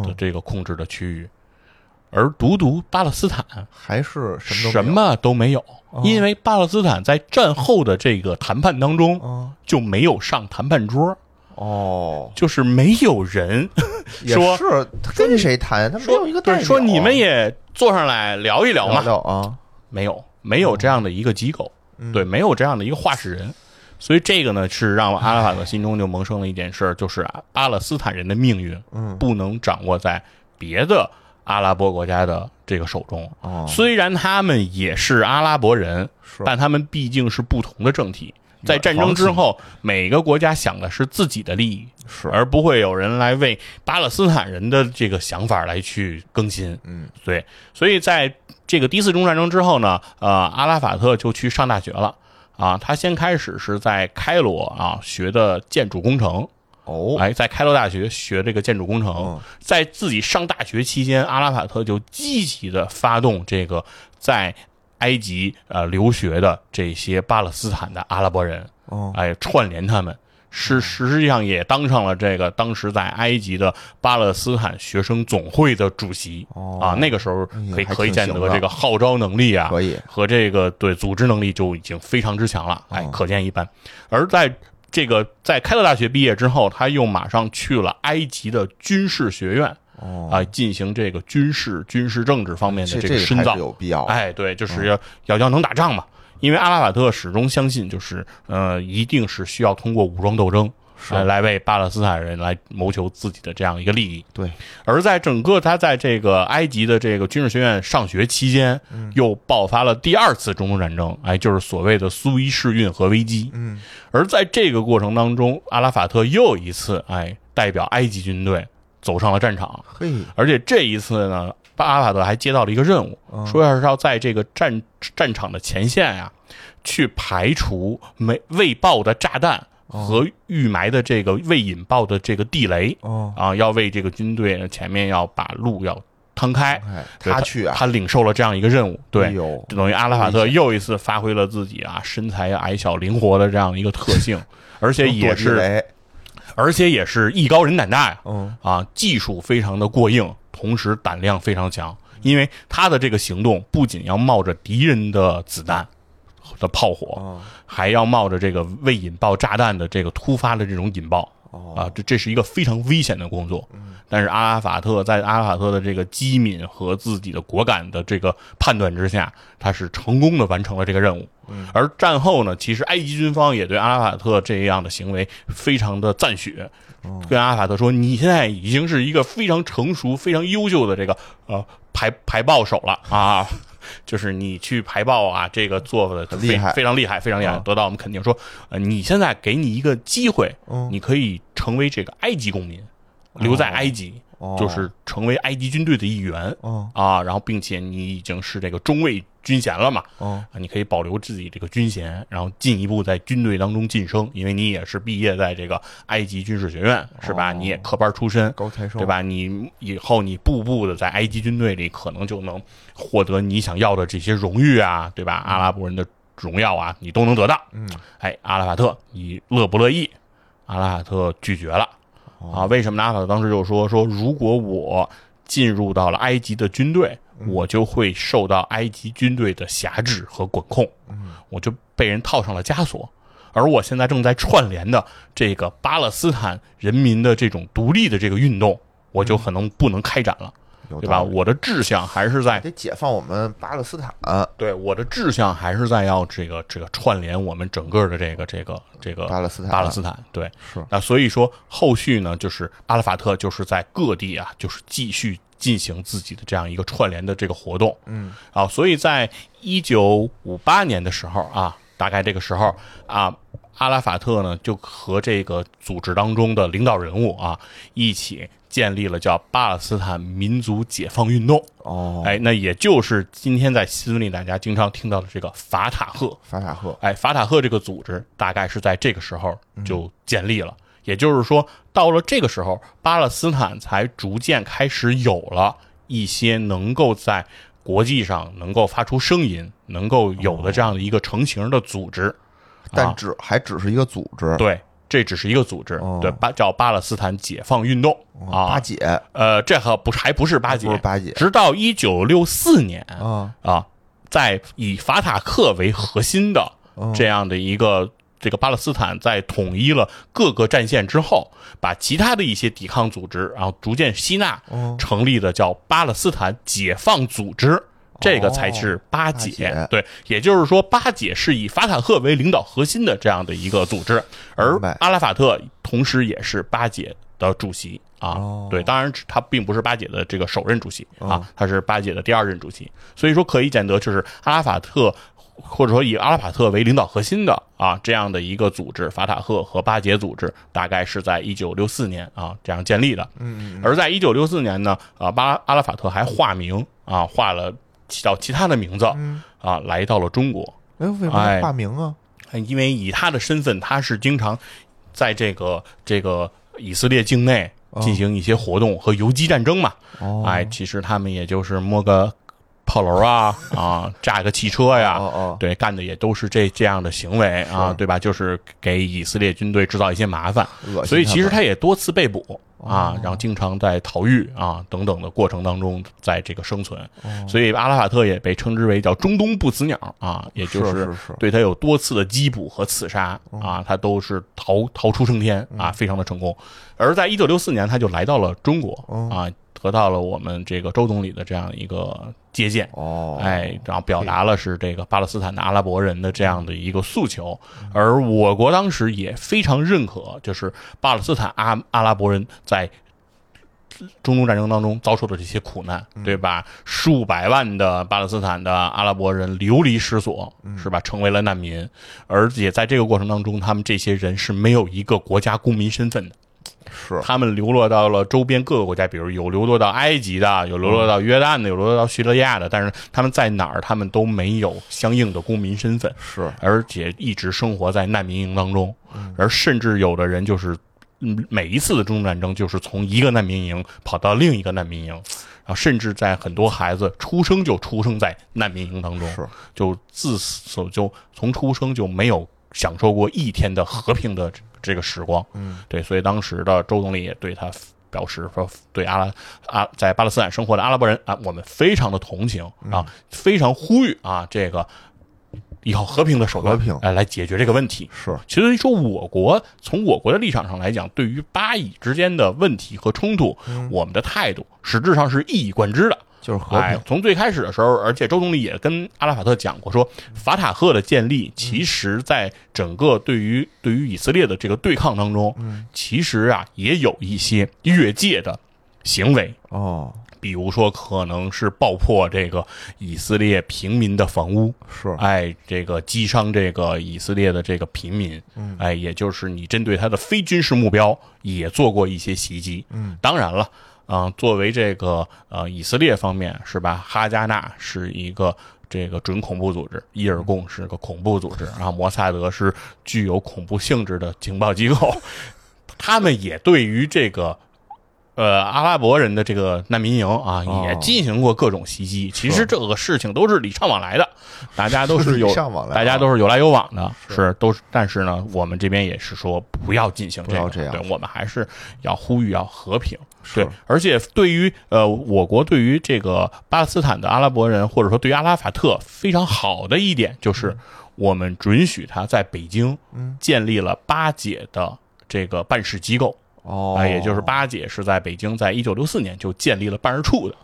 的这个控制的区域，而独巴勒斯坦还是什么都没有，因为巴勒斯坦在战后的这个谈判当中，就没有上谈判桌，就是没有人说是跟谁谈，他没有一个代表，说你们也坐上来聊一聊嘛，聊啊，没有这样的一个机构，对，没有这样的一个话事人。所以这个呢，是让阿拉法特心中就萌生了一件事，就是巴勒斯坦人的命运不能掌握在别的阿拉伯国家的这个手中。虽然他们也是阿拉伯人，但他们毕竟是不同的政体。在战争之后，每个国家想的是自己的利益，而不会有人来为巴勒斯坦人的这个想法来去更新。对，所以在这个第一次中东战争之后呢，阿拉法特就去上大学了。啊，他先开始是在开罗啊学的建筑工程，哎，在开罗大学学这个建筑工程，在自己上大学期间，阿拉法特就积极的发动这个在埃及留学的这些巴勒斯坦的阿拉伯人，哎，串联他们，实际上也当上了这个当时在埃及的巴勒斯坦学生总会的主席。啊，那个时候可以见得这个号召能力啊，和这个对组织能力就已经非常之强了，哎，可见一斑。而在这个在开罗大学毕业之后，他又马上去了埃及的军事学院。啊，进行这个军事政治方面的这个深造有必要。哎，对，就是要能打仗嘛。因为阿拉法特始终相信，就是一定是需要通过武装斗争来为巴勒斯坦人来谋求自己的这样一个利益。对，而在整个他在这个埃及的这个军事学院上学期间，又爆发了第二次中东战争，哎，就是所谓的苏伊士运河危机。而在这个过程当中，阿拉法特又一次哎代表埃及军队走上了战场。而且这一次呢。阿拉法特还接到了一个任务，说要是要在这个战场的前线呀，去排除未爆的炸弹和预埋的这个未引爆的这个地雷，啊，要为这个军队前面要把路要摊开。他去啊，他领受了这样一个任务，对，等于阿拉法特又一次发挥了自己啊身材矮小灵活的这样一个特性，而且也是。而且也是艺高人胆大呀，嗯啊，技术非常的过硬，同时胆量非常强，因为他的这个行动不仅要冒着敌人的子弹的炮火，还要冒着这个未引爆炸弹的这个突发的这种引爆啊，这是一个非常危险的工作。但是阿拉法特在阿拉法特的这个机敏和自己的果敢的这个判断之下，他是成功的完成了这个任务。而战后呢，其实埃及军方也对阿拉法特这样的行为非常的赞许，跟阿拉法特说：“你现在已经是一个非常成熟、非常优秀的这个排爆手了啊。”就是你去排爆啊，这个做的厉害，非常厉害，非常厉害，得到我们肯定。说，你现在给你一个机会，你可以成为这个埃及公民，留在埃及，就是成为埃及军队的一员啊。然后，并且你已经是这个中尉军衔了嘛，你可以保留自己这个军衔，然后进一步在军队当中晋升，因为你也是毕业在这个埃及军事学院，是吧？你也科班出身，高材生，对吧？你以后你步步的在埃及军队里，可能就能获得你想要的这些荣誉啊，对吧？阿拉伯人的荣耀啊，你都能得到。哎，阿拉法特，你乐不乐意？阿拉法特拒绝了啊？为什么呢？阿拉法特当时就说，如果我进入到了埃及的军队，我就会受到埃及军队的辖制和管控，我就被人套上了枷锁。而我现在正在串联的这个巴勒斯坦人民的这种独立的这个运动，我就可能不能开展了，对吧？我的志向还是在得解放我们巴勒斯坦，对，我的志向还是在要这个串联我们整个的这个巴勒斯坦，对，是。那所以说后续呢，就是阿拉法特就是在各地啊，就是继续进行自己的这样一个串联的这个活动，啊，所以在1958年的时候啊，大概这个时候啊，阿拉法特呢就和这个组织当中的领导人物啊一起建立了叫巴勒斯坦民族解放运动。哎，那也就是今天在新闻里大家经常听到的这个法塔赫。哎，法塔赫这个组织大概是在这个时候就建立了。也就是说，到了这个时候，巴勒斯坦才逐渐开始有了一些能够在国际上能够发出声音、能够有的这样的一个成型的组织。但还只是一个组织。对。这只是一个组织，对，叫巴勒斯坦解放运动啊，巴解，这还不是巴解，直到1964年啊，在以法塔克为核心的这样的一个这个巴勒斯坦在统一了各个战线之后，把其他的一些抵抗组织，然后逐渐吸纳，成立的叫巴勒斯坦解放组织。这个才是巴解，对，也就是说，巴解是以法塔赫为领导核心的这样的一个组织，而阿拉法特同时也是巴解的主席啊，对，当然他并不是巴解的这个首任主席啊，他是巴解的第二任主席，所以说可以见得，就是阿拉法特或者说以阿拉法特为领导核心的啊这样的一个组织，法塔赫和巴解组织，大概是在1964年啊这样建立的，而在1964年呢，阿拉法特还化名啊，化了。叫其他的名字啊，来到了中国。为什么化名啊？因为以他的身份，他是经常在这个以色列境内进行一些活动和游击战争嘛。哎，其实他们也就是摸个炮楼啊，啊，炸个汽车呀，对，干的也都是这样的行为啊，对吧？就是给以色列军队制造一些麻烦，所以其实他也多次被捕。啊，然后经常在逃狱啊等等的过程当中，在这个生存，所以阿拉法特也被称之为叫中东不死鸟啊，也就是对他有多次的缉捕和刺杀啊，他都是逃出升天啊，非常的成功。而在1964年，他就来到了中国啊，得到了我们这个周总理的这样一个接见哎，然后表达了是这个巴勒斯坦的阿拉伯人的这样的一个诉求，而我国当时也非常认可，就是巴勒斯坦阿拉伯人在中东战争当中遭受的这些苦难，对吧？数百万的巴勒斯坦的阿拉伯人流离失所，是吧？成为了难民，而且在这个过程当中，他们这些人是没有一个国家公民身份的。是，他们流落到了周边各个国家，比如有流落到埃及的，有流落到约旦的，有流落到叙利亚的，但是他们在哪儿，他们都没有相应的公民身份，是，而且一直生活在难民营当中，而甚至有的人就是每一次的中东战争，就是从一个难民营跑到另一个难民营，然后甚至在很多孩子出生在难民营当中，是，就自从出生就没有享受过一天的和平的这个时光。嗯，对，所以当时的周总理也对他表示说，对在巴勒斯坦生活的阿拉伯人啊，我们非常的同情啊，非常呼吁啊，这个以后和平的手段来解决这个问题。是，其实说从我国的立场上来讲，对于巴以之间的问题和冲突，我们的态度实质上是一以贯之的。就是和平、从最开始的时候，而且周总理也跟阿拉法特讲过说，法塔赫的建立其实在整个对于以色列的这个对抗当中，其实啊也有一些越界的行为哦，比如说可能是爆破这个以色列平民的房屋，是这个击伤这个以色列的这个平民，也就是你针对他的非军事目标也做过一些袭击，当然了。作为这个以色列方面是吧？哈加纳是一个这个准恐怖组织，伊尔贡是个恐怖组织，然后摩萨德是具有恐怖性质的情报机构，他们也对于这个阿拉伯人的这个难民营啊，也进行过各种袭击。其实这个事情都是礼尚往来的，大家都是有来有往的，但是呢，我们这边也是说不要进行这样，对，我们还是要呼吁要和平。对，而且对于我国对于这个巴勒斯坦的阿拉伯人，或者说对于阿拉法特非常好的一点，就是我们准许他在北京建立了巴解的这个办事机构。哦，也就是巴解是在北京，在1964年就建立了办事处的。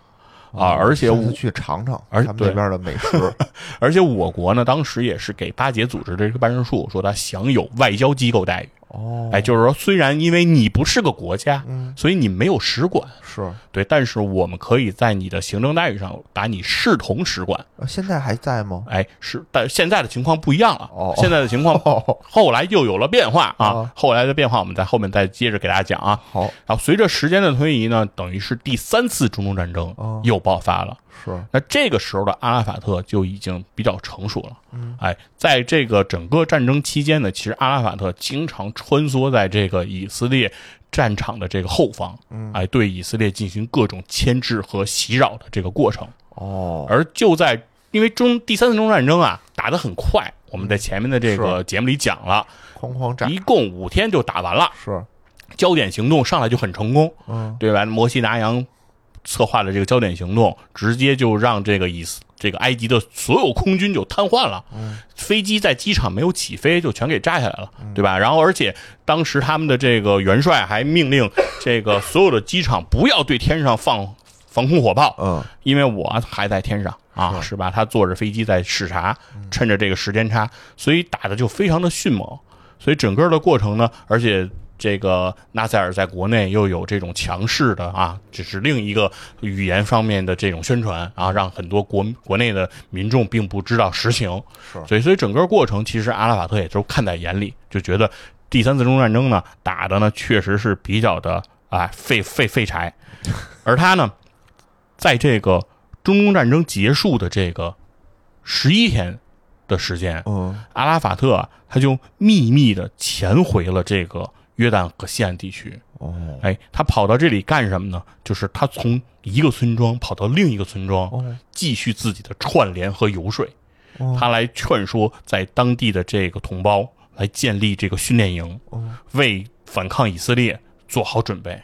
啊，而且我去尝尝他们那边的美食，而且我国呢，当时也是给巴解组织这个办事处说他享有外交机构待遇。哦，就是说，虽然因为你不是个国家，所以你没有使馆，是对，但是我们可以在你的行政待遇上把你视同使馆。现在还在吗？是，但现在的情况不一样了。现在的情况后来又有了变化啊。后来的变化我们在后面再接着给大家讲啊。好，然后随着时间的推移呢，等于是第三次中东战争又爆发了。是，那这个时候的阿拉法特就已经比较成熟了。在这个整个战争期间呢，其实阿拉法特经常穿梭在这个以色列战场的这个后方，对以色列进行各种牵制和袭扰的这个过程。哦，而就在因为第三次中东战争啊打得很快，我们在前面的这个节目里讲了，一共5天就打完了。是，焦点行动上来就很成功，对吧？摩西拿羊策划的这个焦点行动，直接就让这个埃及的所有空军就瘫痪了，飞机在机场没有起飞，就全给炸下来了，对吧？然后，而且当时他们的这个元帅还命令这个所有的机场不要对天上放防空火炮，因为我还在天上啊，是吧？他坐着飞机在视察，趁着这个时间差，所以打的就非常的迅猛，所以整个的过程呢，而且。这个纳赛尔在国内又有这种强势的啊，只是另一个语言方面的这种宣传啊，让很多国内的民众并不知道实情。是，所以整个过程其实阿拉法特也都看在眼里，就觉得第三次中东战争呢打的呢确实是比较的废柴，而他呢在这个中东战争结束的这个11天的时间，阿拉法特他就秘密的潜回了这个。约旦和西岸地区，他跑到这里干什么呢？就是他从一个村庄跑到另一个村庄，继续自己的串联和游说。他来劝说在当地的这个同胞来建立这个训练营，为反抗以色列做好准备。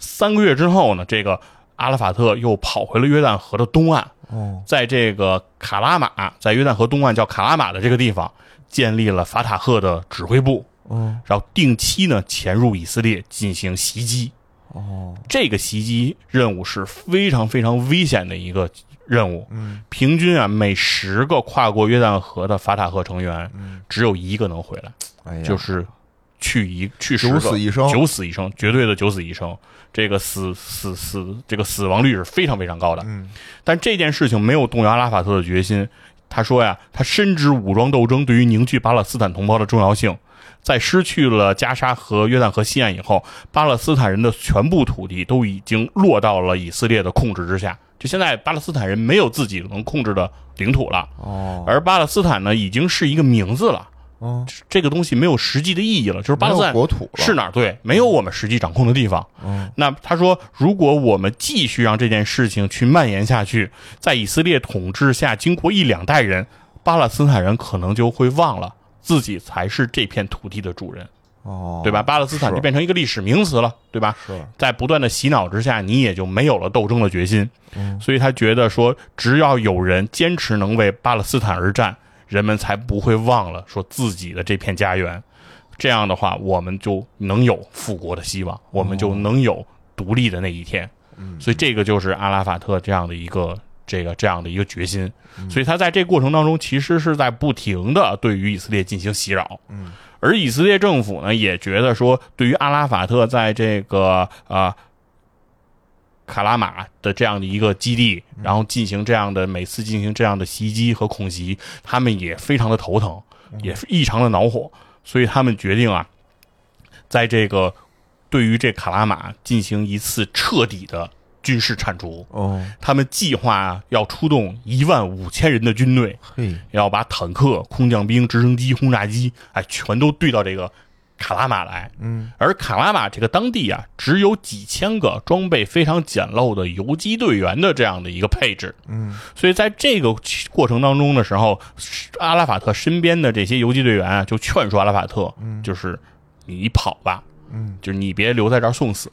3个月之后呢，这个阿拉法特又跑回了约旦河的东岸，在这个卡拉马，在约旦河东岸叫卡拉马的这个地方，建立了法塔赫的指挥部。然后定期呢潜入以色列进行袭击。这个袭击任务是非常非常危险的一个任务。平均啊每10个跨过约旦河的法塔赫成员，只有1个能回来，就是去10个，九死一生，绝对的九死一生。这个这个死亡率是非常非常高的。但这件事情没有动摇阿拉法特的决心。他说呀，他深知武装斗争对于凝聚巴勒斯坦同胞的重要性。在失去了加沙和约旦河西岸以后，巴勒斯坦人的全部土地都已经落到了以色列的控制之下。就现在巴勒斯坦人没有自己能控制的领土了。而巴勒斯坦呢已经是一个名字了。这个东西没有实际的意义了，就是巴勒斯坦国土是哪儿？对，没有我们实际掌控的地方。那他说，如果我们继续让这件事情去蔓延下去，在以色列统治下，经过1-2代人，巴勒斯坦人可能就会忘了自己才是这片土地的主人。哦，对吧？巴勒斯坦就变成一个历史名词了，对吧？是，在不断的洗脑之下，你也就没有了斗争的决心。所以他觉得说，只要有人坚持能为巴勒斯坦而战，人们才不会忘了说自己的这片家园。这样的话，我们就能有复国的希望，我们就能有独立的那一天。所以这个就是阿拉法特这样的一个这样的一个决心。所以他在这过程当中，其实是在不停的对于以色列进行洗脑。而以色列政府呢，也觉得说，对于阿拉法特在这个卡拉马的这样的一个基地，然后进行这样的每次进行这样的袭击和恐袭，他们也非常的头疼，也异常的恼火。所以他们决定啊，在这个对于这卡拉马进行一次彻底的军事铲除。他们计划要出动15000人的军队，要把坦克、空降兵、直升机、轰炸机，全都对到这个卡拉马来。而卡拉马这个当地啊，只有几千个装备非常简陋的游击队员的这样的一个配置。所以在这个过程当中的时候，阿拉法特身边的这些游击队员啊，就劝说阿拉法特，就是你跑吧，就是你别留在这儿送死，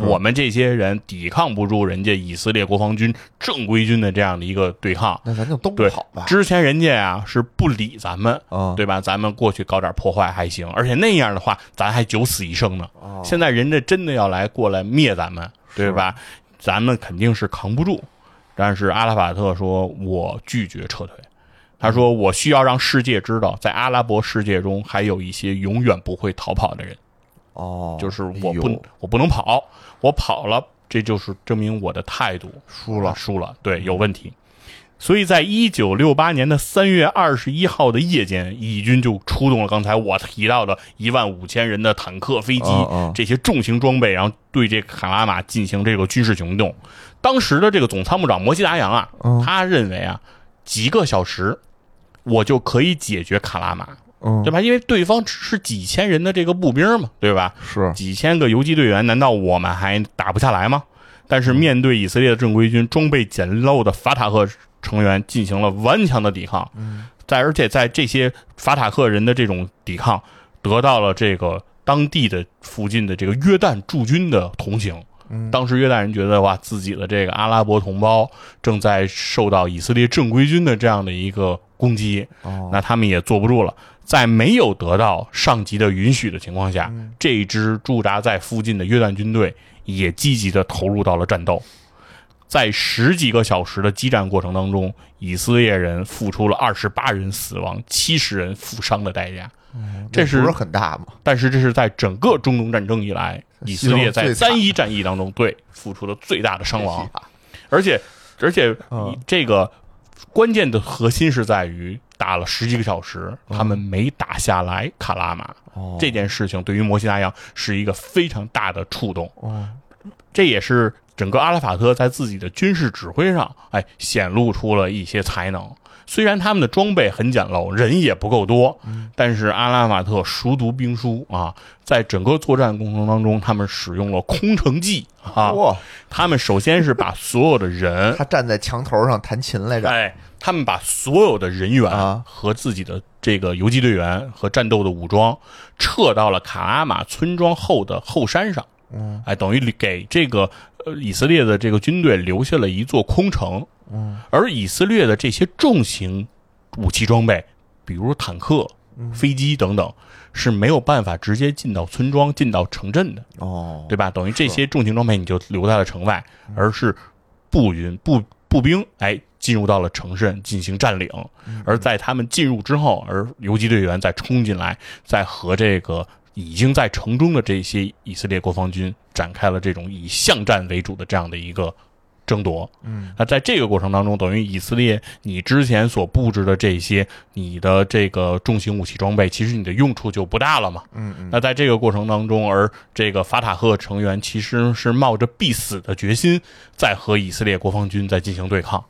我们这些人抵抗不住人家以色列国防军正规军的这样的一个对抗，那咱就都不跑吧。之前人家啊是不理咱们，对吧？咱们过去搞点破坏还行，而且那样的话咱还9死1生呢。现在人家真的要来过来灭咱们，对吧？咱们肯定是扛不住。但是阿拉法特说，我拒绝撤退。他说，我需要让世界知道，在阿拉伯世界中还有一些永远不会逃跑的人。就是我不能跑，我跑了，这就是证明我的态度输了，对，有问题。所以在1968年的3月21号的夜间，以军就出动了刚才我提到的15000人的坦克、飞机这些重型装备，然后对这卡拉马进行这个军事行动。当时的这个总参谋长摩西达扬啊，他认为啊，几个小时我就可以解决卡拉马。对吧？因为对方只是几千人的这个步兵嘛，对吧？是几千个游击队员，难道我们还打不下来吗？但是面对以色列的正规军，装备简陋的法塔赫成员进行了顽强的抵抗。而且在这些法塔赫人的这种抵抗，得到了这个当地的附近的这个约旦驻军的同情。当时约旦人觉得哇，自己的这个阿拉伯同胞正在受到以色列正规军的这样的一个攻击，那他们也坐不住了。在没有得到上级的允许的情况下，这支驻扎在附近的约旦军队也积极地投入到了战斗。在10几个小时的激战过程当中，以色列人付出了28人死亡、70人负伤的代价，这是不是很大吗？但是这是在整个中东战争以来，以色列在单一战役当中付出了最大的伤亡。而且这个关键的核心是在于打了10几个小时，他们没打下来卡拉马。这件事情对于摩西达扬是一个非常大的触动。这也是整个阿拉法特在自己的军事指挥上显露出了一些才能。虽然他们的装备很简陋，人也不够多，但是阿拉法特熟读兵书啊，在整个作战过程当中，他们使用了空城计啊。他们首先是把所有的人，他站在墙头上弹琴来着。他们把所有的人员和自己的这个游击队员和战斗的武装撤到了卡拉马村庄后的后山上。等于给这个以色列的这个军队留下了一座空城。而以色列的这些重型武器装备，比如坦克、飞机等等，是没有办法直接进到村庄、进到城镇的。对吧？等于这些重型装备你就留在了城外，而是步兵进入到了城镇进行占领。而在他们进入之后，而游击队员再冲进来，再和这个已经在城中的这些以色列国防军展开了这种以巷战为主的这样的一个争夺。那在这个过程当中，等于以色列你之前所布置的这些你的这个重型武器装备，其实你的用处就不大了嘛。那在这个过程当中，而这个法塔赫成员其实是冒着必死的决心在和以色列国防军在进行对抗。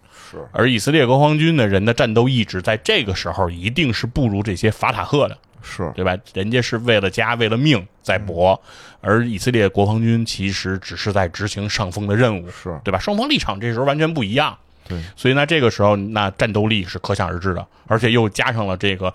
而以色列国防军的人的战斗意志在这个时候一定是不如这些法塔赫的。对吧？人家是为了家、为了命在搏，而以色列国防军其实只是在执行上峰的任务，对吧？双方立场这时候完全不一样，所以呢，这个时候那战斗力是可想而知的，而且又加上了这个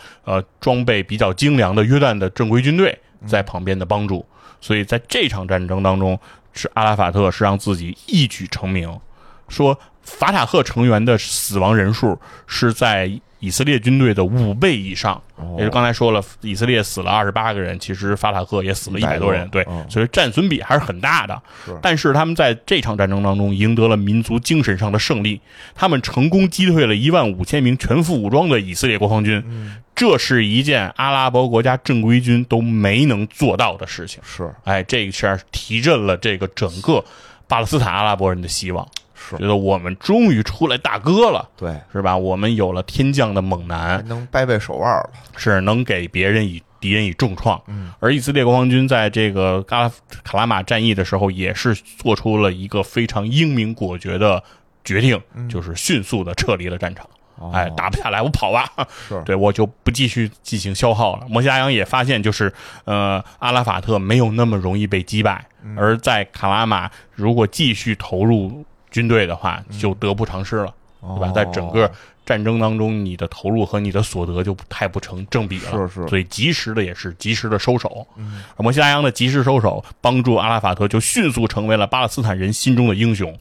装备比较精良的约旦的正规军队，在旁边的帮助。所以在这场战争当中，是阿拉法特是让自己一举成名，说法塔赫成员的死亡人数是在以色列军队的5倍以上，也就刚才说了，以色列死了28个人，其实法塔赫也死了100多人，对，所以战损比还是很大的。但是他们在这场战争当中赢得了民族精神上的胜利，他们成功击退了15000名全副武装的以色列国防军，这是一件阿拉伯国家正规军都没能做到的事情。是，哎，这一下提振了这个整个巴勒斯坦阿拉伯人的希望。觉得我们终于出来大哥了，对，是吧？我们有了天降的猛男，能掰背手腕了，是能给别人以敌人以重创。而以色列国防军在这个卡拉马战役的时候，也是做出了一个非常英明果决的决定，就是迅速的撤离了战场。哎，打不下来我跑吧，对，我就不继续进行消耗了。摩西阿扬也发现，就是阿拉法特没有那么容易被击败，而在卡拉马如果继续投入军队的话，就得不偿失了，对吧？在整个战争当中，你的投入和你的所得就太不成正比了，是，所以及时的也是及时的收手。而摩西阿扬的及时收手，帮助阿拉法特就迅速成为了巴勒斯坦人心中的英雄，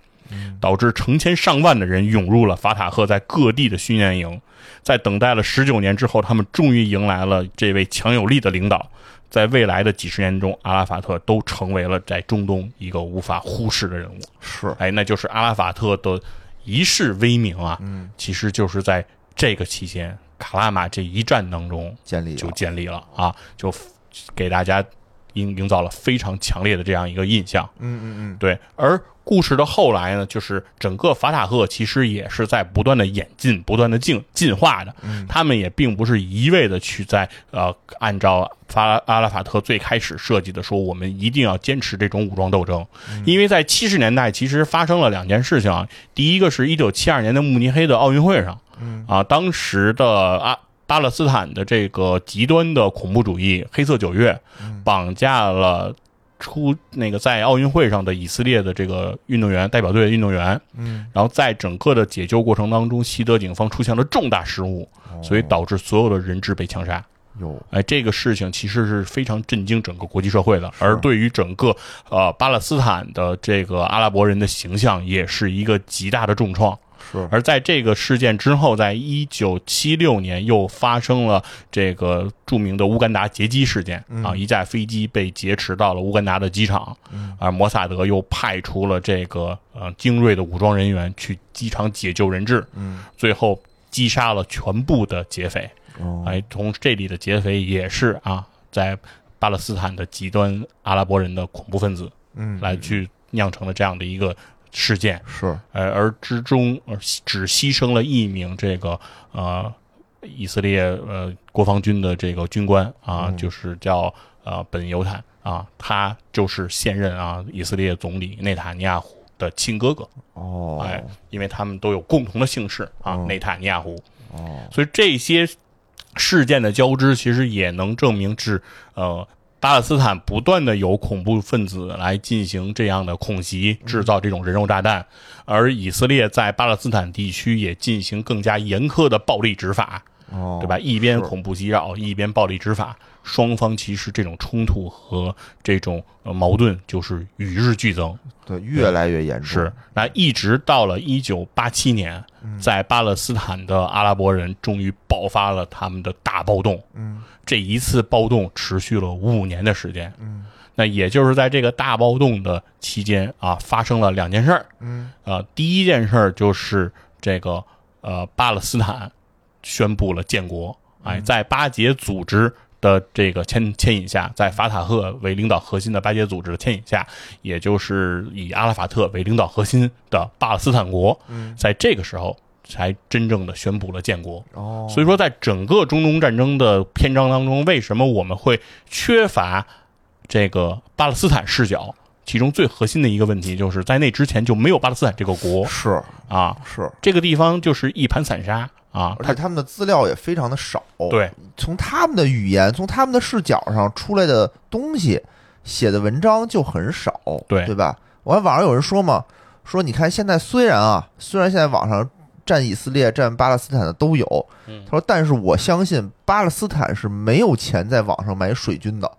导致成千上万的人涌入了法塔赫在各地的训练营。在等待了19年之后，他们终于迎来了这位强有力的领导。在未来的几十年中，阿拉法特都成为了在中东一个无法忽视的人物。是，哎，那就是阿拉法特的一世威名啊，其实就是在这个期间，卡拉马这一战当中建立了啊，就给大家营造了非常强烈的这样一个印象。对。而故事的后来呢，就是整个法塔赫其实也是在不断的演进、不断的进化的。他们也并不是一味的去在按照阿拉法特最开始设计的说，我们一定要坚持这种武装斗争。因为在70年代其实发生了2件事情啊。第一个是1972年的慕尼黑的奥运会上，当时的巴勒斯坦的这个极端的恐怖主义黑色9月绑架了在奥运会上的以色列的这个运动员代表队的运动员，然后在整个的解救过程当中，西德警方出现了重大失误，所以导致所有的人质被枪杀。哎，这个事情其实是非常震惊整个国际社会的，而对于整个巴勒斯坦的这个阿拉伯人的形象也是一个极大的重创。是，而在这个事件之后，在1976年又发生了这个著名的乌干达劫机事件啊，一架飞机被劫持到了乌干达的机场，而摩萨德又派出了这个精锐的武装人员去机场解救人质，最后击杀了全部的劫匪。哎，从这里的劫匪也是啊，在巴勒斯坦的极端阿拉伯人的恐怖分子，来去酿成了这样的一个事件。是，而之中只牺牲了1名这个以色列国防军的这个军官啊，就是叫本尤坦啊，他就是现任啊以色列总理内塔尼亚胡的亲哥哥。哎，因为他们都有共同的姓氏啊，内塔尼亚胡。所以这些事件的交织，其实也能证明是巴勒斯坦不断的有恐怖分子来进行这样的恐袭，制造这种人肉炸弹，而以色列在巴勒斯坦地区也进行更加严苛的暴力执法，对吧？一边恐怖袭扰，一边暴力执法，双方其实这种冲突和这种矛盾就是与日俱增，对，越来越严重。是，那一直到了1987年，在巴勒斯坦的阿拉伯人终于爆发了他们的大暴动。这一次暴动持续了5年的时间。那也就是在这个大暴动的期间啊，发生了2件事。第一件事就是这个巴勒斯坦宣布了建国。哎，在巴解组织的这个牵引下，在法塔赫为领导核心的巴解组织的牵引下，也就是以阿拉法特为领导核心的巴勒斯坦国，在这个时候才真正的宣布了建国。所以说在整个中东战争的篇章当中，为什么我们会缺乏这个巴勒斯坦视角，其中最核心的一个问题就是在那之前就没有巴勒斯坦这个国。是啊，是，这个地方就是一盘散沙啊，而且他们的资料也非常的少。对，从他们的语言、从他们的视角上出来的东西、写的文章就很少，对吧？我看网上有人说嘛，说你看现在虽然现在网上站以色列、站巴勒斯坦的都有，他说，但是我相信巴勒斯坦是没有钱在网上买水军的。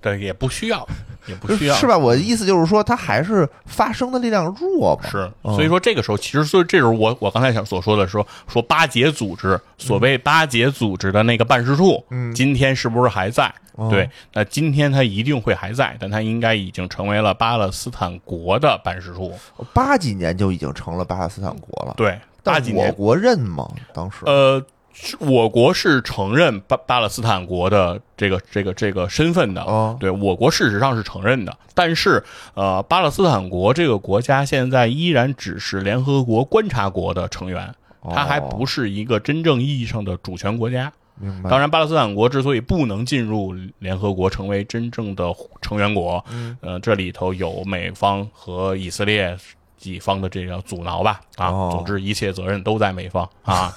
但也不需要，也不需要，是吧？我的意思就是说，它还是发声的力量弱吧。是，所以说这个时候，其实所以这时候我刚才想所说的说巴结组织，所谓巴结组织的那个办事处，今天是不是还在？对，那今天它一定会还在，但它应该已经成为了巴勒斯坦国的办事处。80年就已经成了巴勒斯坦国了，对，80年我国认吗？当时我国是承认巴勒斯坦国的这个身份的，对，我国事实上是承认的，但是巴勒斯坦国这个国家现在依然只是联合国观察国的成员，它还不是一个真正意义上的主权国家。当然，巴勒斯坦国之所以不能进入联合国成为真正的成员国，这里头有美方和以色列几方的这个阻挠吧，总之一切责任都在美方啊。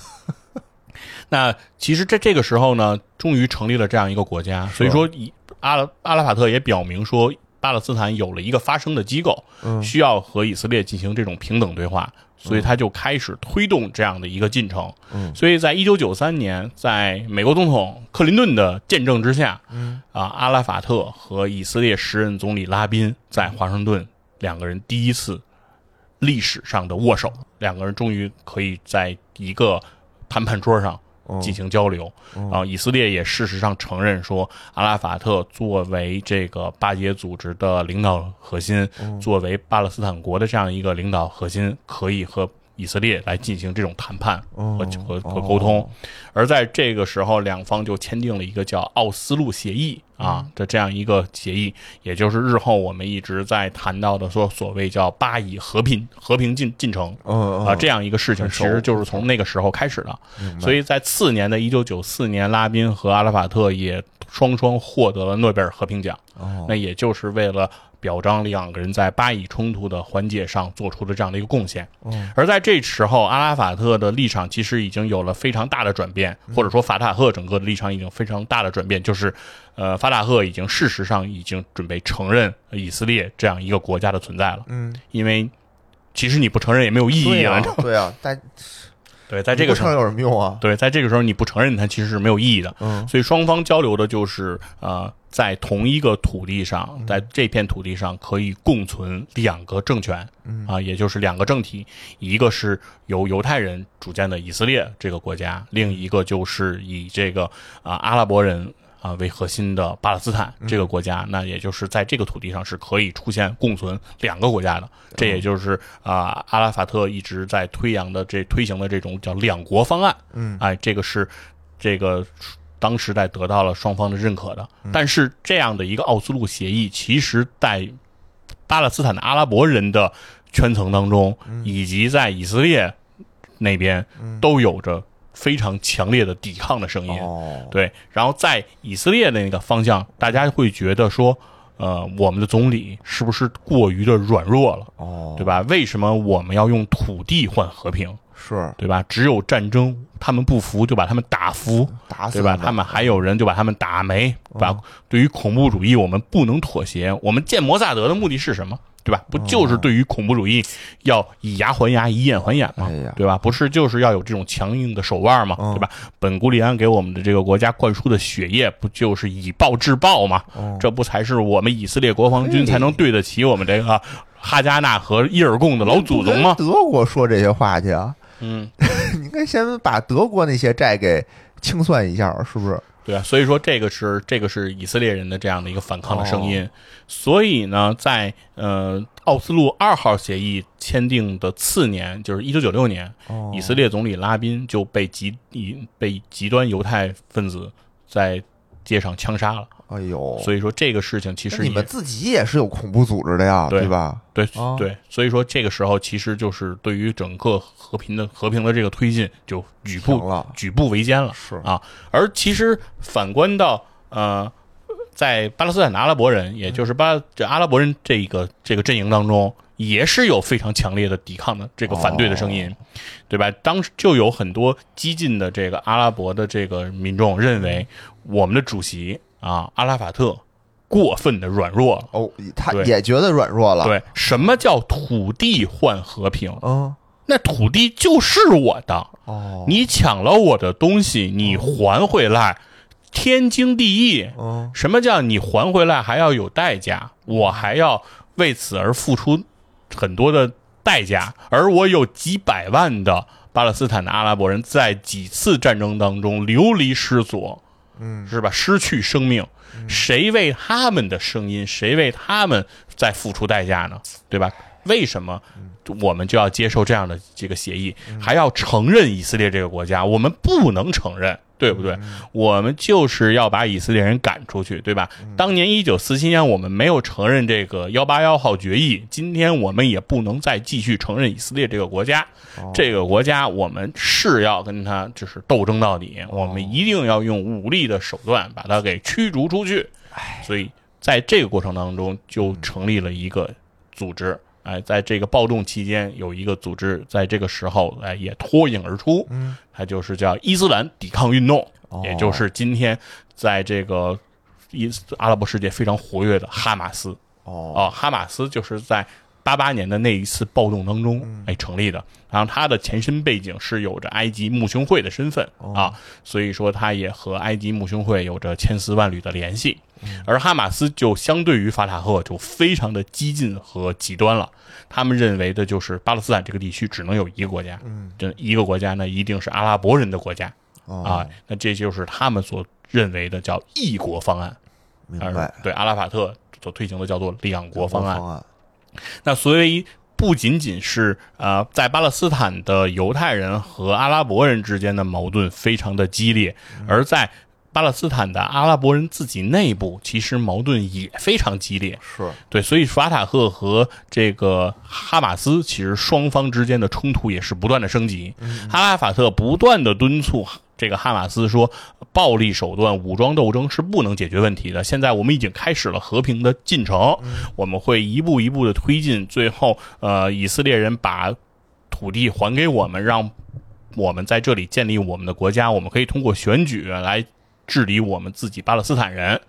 那其实这个时候呢，终于成立了这样一个国家，所以说阿拉法特也表明说，巴勒斯坦有了一个发声的机构，需要和以色列进行这种平等对话，所以他就开始推动这样的一个进程。所以在1993年，在美国总统克林顿的见证之下，阿拉法特和以色列时任总理拉宾在华盛顿两个人第一次历史上的握手，两个人终于可以在一个谈判桌上进行交流，然后以色列也事实上承认说，阿拉法特作为这个巴结组织的领导核心，作为巴勒斯坦国的这样一个领导核心，可以和以色列来进行这种谈判和沟通。而在这个时候，两方就签订了一个叫奥斯陆协议的这样一个协议，也就是日后我们一直在谈到的说所谓叫巴以和平进程这样一个事情，其实就是从那个时候开始的。所以在次年的1994年，拉宾和阿拉法特也双双获得了诺贝尔和平奖，那也就是为了表彰两个人在巴以冲突的缓解上做出的这样的一个贡献。而在这时候，阿拉法特的立场其实已经有了非常大的转变，或者说法塔赫整个的立场已经非常大的转变，就是法塔赫已经事实上已经准备承认以色列这样一个国家的存在了。因为其实你不承认也没有意义啊。对啊，对，在这个时候有什么用啊？对，在这个时候你不承认它其实是没有意义的。所以双方交流的就是在同一个土地上，在这片土地上可以共存两个政权也就是两个政体，一个是由犹太人组建的以色列这个国家，另一个就是以这个阿拉伯人为核心的巴勒斯坦这个国家，那也就是在这个土地上是可以出现共存两个国家的。这也就是阿拉法特一直在推行的这种叫两国方案。这个是这个当时在得到了双方的认可的。但是这样的一个奥斯陆协议，其实在巴勒斯坦的阿拉伯人的圈层当中，以及在以色列那边都有着非常强烈的抵抗的声音。对，然后在以色列的那个方向，大家会觉得说我们的总理是不是过于的软弱了，对吧？为什么我们要用土地换和平？是，对吧？只有战争，他们不服就把他们打服，打死，对吧？他们还有人就把他们打没，把对于恐怖主义我们不能妥协。我们建摩萨德的目的是什么？对吧？不就是对于恐怖主义要以牙还牙，以眼还眼嘛，对吧？不是就是要有这种强硬的手腕嘛，对吧？本古里安给我们的这个国家灌输的血液，不就是以暴制暴嘛？这不才是我们以色列国防军才能对得起我们这个哈加纳和伊尔贡的老祖宗吗？德国说这些话去啊，你应该先把德国那些债给清算一下，是不是？对啊，所以说这个是以色列人的这样的一个反抗的声音。所以呢，在奥斯陆2号协议签订的次年，就是1996年，以色列总理拉宾就被极端犹太分子在街上枪杀了。哎呦，所以说这个事情其实你们自己也是有恐怖组织的呀， 对吧？对对，所以说这个时候其实就是对于整个和平的这个推进就举步维艰了，是啊。而其实反观到在巴勒斯坦的阿拉伯人，也就是阿拉伯人这个阵营当中，也是有非常强烈的抵抗的这个反对的声音，对吧？当时就有很多激进的这个阿拉伯的这个民众认为，我们的主席阿拉法特过分的软弱了。他也觉得软弱了。对，什么叫土地换和平？那土地就是我的。你抢了我的东西，你还回来，天经地义。什么叫你还回来还要有代价？我还要为此而付出很多的代价，而我有几百万的巴勒斯坦的阿拉伯人在几次战争当中流离失所，是吧？失去生命，谁为他们的声音，谁为他们在付出代价呢？对吧？为什么我们就要接受这样的这个协议，还要承认以色列这个国家？我们不能承认，对不对？我们就是要把以色列人赶出去，对吧？当年1947年我们没有承认这个181号决议，今天我们也不能再继续承认以色列这个国家。这个国家我们是要跟他就是斗争到底，我们一定要用武力的手段把他给驱逐出去。所以在这个过程当中就成立了一个组织。在这个暴动期间有一个组织在这个时候也脱颖而出，它就是叫伊斯兰抵抗运动，也就是今天在这个阿拉伯世界非常活跃的哈马斯。哈马斯就是在88年的那一次暴动当中成立的，然后它的前身背景是有着埃及穆兄会的身份啊，所以说它也和埃及穆兄会有着千丝万缕的联系。而哈马斯就相对于法塔赫就非常的激进和极端了，他们认为的就是巴勒斯坦这个地区只能有一个国家，一个国家呢一定是阿拉伯人的国家啊，那这就是他们所认为的叫一国方案，明白？对，阿拉法特所推行的叫做两国方案。那所以不仅仅是在巴勒斯坦的犹太人和阿拉伯人之间的矛盾非常的激烈，而在巴勒斯坦的阿拉伯人自己内部其实矛盾也非常激烈，是对，所以法塔赫和这个哈马斯其实双方之间的冲突也是不断的升级。阿拉法特不断的敦促这个哈马斯说，暴力手段武装斗争是不能解决问题的，现在我们已经开始了和平的进程，我们会一步一步的推进，最后以色列人把土地还给我们，让我们在这里建立我们的国家，我们可以通过选举来治理我们自己巴勒斯坦人。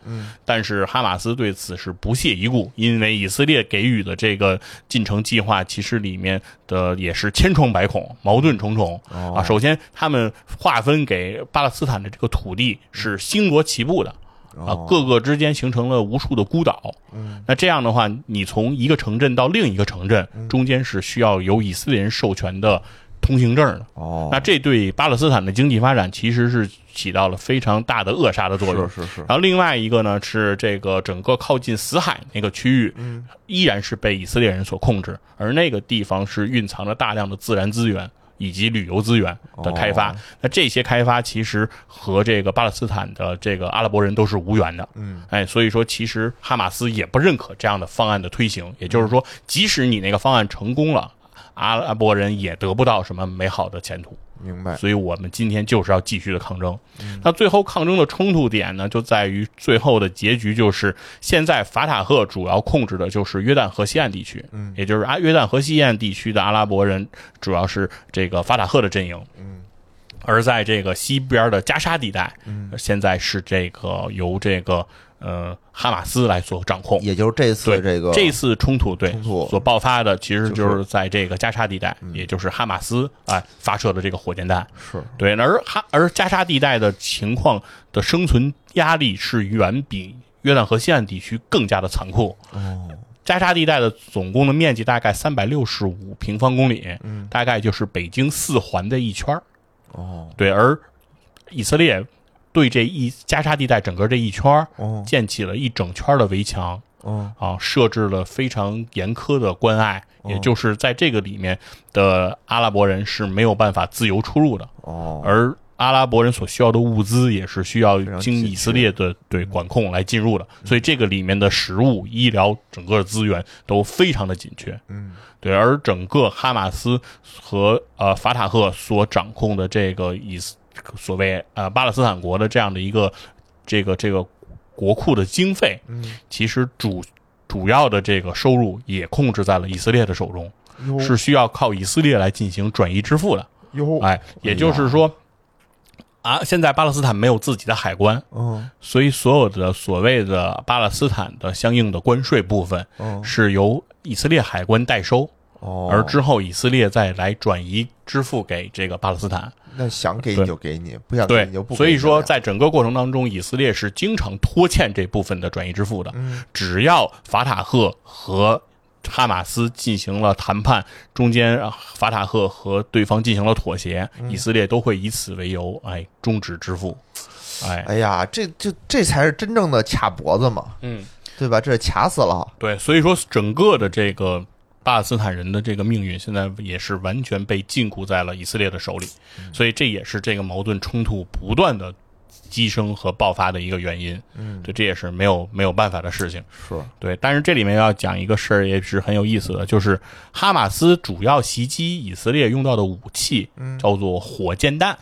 但是哈马斯对此是不屑一顾，因为以色列给予的这个进程计划其实里面的也是千疮百孔，矛盾重重啊。首先他们划分给巴勒斯坦的这个土地是星罗棋布的啊，各个之间形成了无数的孤岛。那这样的话，你从一个城镇到另一个城镇，中间是需要由以色列人授权的通行证的。那这对巴勒斯坦的经济发展其实是起到了非常大的扼杀的作用。是。然后另外一个呢是这个整个靠近死海那个区域，依然是被以色列人所控制，而那个地方是蕴藏着大量的自然资源以及旅游资源的开发。那这些开发其实和这个巴勒斯坦的这个阿拉伯人都是无缘的。所以说其实哈马斯也不认可这样的方案的推行，也就是说即使你那个方案成功了，阿拉伯人也得不到什么美好的前途，明白？所以我们今天就是要继续的抗争。那最后抗争的冲突点呢，就在于最后的结局就是，现在法塔赫主要控制的就是约旦河西岸地区，也就是约旦河西岸地区的阿拉伯人主要是这个法塔赫的阵营。而在这个西边的加沙地带，现在是这个由这个哈马斯来所掌控，也就是这次这次冲突所爆发的，其实就是在这个加沙地带，也就是哈马斯发射的这个火箭弹，是对。而加沙地带的情况的生存压力是远比约旦河西岸地区更加的残酷。加沙地带的总共的面积大概365平方公里，大概就是北京4环的一圈。对，而以色列对这一加沙地带整个这一圈建起了一整圈的围墙，设置了非常严苛的关隘，也就是在这个里面的阿拉伯人是没有办法自由出入的。而阿拉伯人所需要的物资也是需要经以色列的管控来进入的，所以这个里面的食物、医疗、整个资源都非常的紧缺。对，而整个哈马斯和法塔赫所掌控的这个所谓巴勒斯坦国的这样的一个这个国库的经费，其实主要的这个收入也控制在了以色列的手中，是需要靠以色列来进行转移支付的。也就是说。现在巴勒斯坦没有自己的海关，所以所有的所谓的巴勒斯坦的相应的关税部分是由以色列海关代收，哦，而之后以色列再来转移支付给这个巴勒斯坦。那想给你就给你，不想给你就不给你。所以说在整个过程当中，以色列是经常拖欠这部分的转移支付的，只要法塔赫和哈马斯进行了谈判，中间法塔赫和对方进行了妥协，以色列都会以此为由，哎，终止支付。哎呀，这才是真正的卡脖子嘛，对吧？这卡死了。对，所以说整个的这个巴勒斯坦人的这个命运现在也是完全被禁锢在了以色列的手里，所以这也是这个矛盾冲突不断的激升和爆发的一个原因，对，这也是没有办法的事情，是对。但是这里面要讲一个事儿也是很有意思的，就是哈马斯主要袭击以色列用到的武器叫做火箭弹，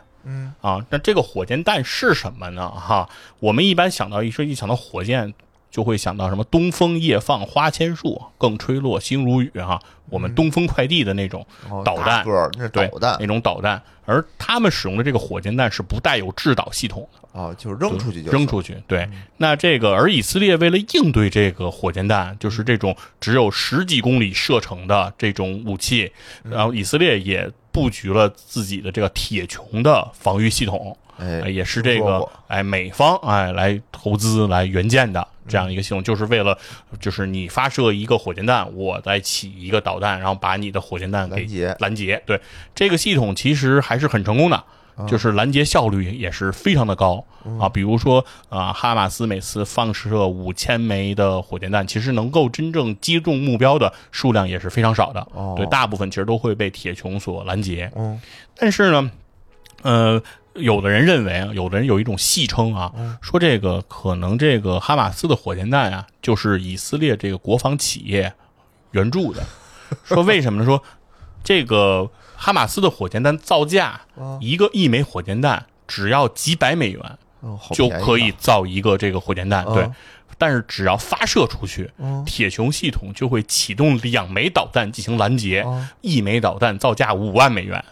那这个火箭弹是什么呢？哈，我们一般想到一想到火箭，就会想到什么东风夜放花千树，更吹落星如雨哈，我们东风快递的那种导弹，那是导弹，那种导弹。而他们使用的这个火箭弹是不带有制导系统的，就是扔出去就扔出去。对，那这个而以色列为了应对这个火箭弹，就是这种只有十几公里射程的这种武器，然后以色列也布局了自己的这个铁穹的防御系统。也是这个美方来投资来援建的这样一个系统，就是为了就是你发射一个火箭弹，我再起一个导弹，然后把你的火箭弹给拦截。对，这个系统其实还是很成功的，就是拦截效率也是非常的高啊。比如说哈马斯每次放射5000枚的火箭弹，其实能够真正击中目标的数量也是非常少的，对，大部分其实都会被铁穹所拦截。但是呢，有的人认为，有的人有一种戏称啊，说这个可能这个哈马斯的火箭弹啊，就是以色列这个国防企业援助的。说为什么呢？说这个哈马斯的火箭弹造价，一枚火箭弹只要几百美元，就可以造一个这个火箭弹。对，但是只要发射出去，铁穹系统就会启动2枚导弹进行拦截，1枚导弹造价5万美元，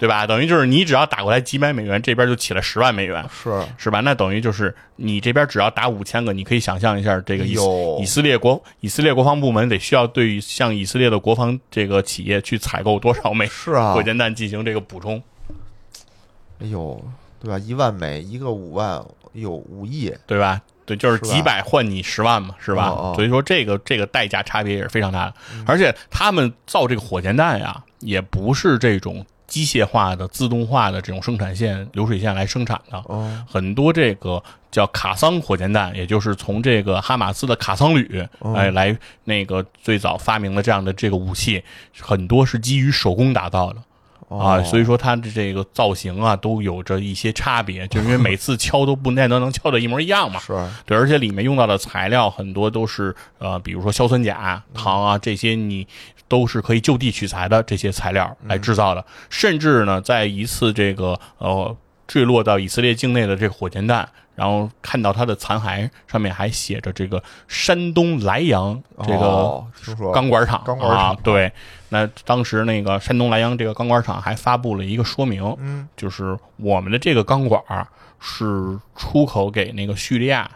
对吧？等于就是你只要打过来几百美元，这边就起了10万美元，是吧？那等于就是你这边只要打5000个，你可以想象一下，这个以色列国防部门得需要对向以色列的国防这个企业去采购多少枚火箭弹进行这个补充？哎呦，对吧？1万枚，一个5万，有5亿，对吧？对，就是几百换你10万嘛，是吧？所以说这个代价差别也是非常大的。而且他们造这个火箭弹呀，也不是这种机械化的、自动化的这种生产线、流水线来生产的。很多这个叫卡桑火箭弹，也就是从这个哈马斯的卡桑旅来那个最早发明了这样的这个武器，很多是基于手工打造的。所以说它的这个造型啊，都有着一些差别，就是因为每次敲都不太能敲的一模一样嘛。对，而且里面用到的材料很多都是比如说硝酸钾、糖啊这些，你都是可以就地取材的这些材料来制造的。甚至呢，在一次这个坠落到以色列境内的这个火箭弹，然后看到它的残骸上面还写着这个山东莱阳这个钢管厂啊，对。那当时那个山东莱阳这个钢管厂还发布了一个说明，就是我们的这个钢管是出口给那个叙利亚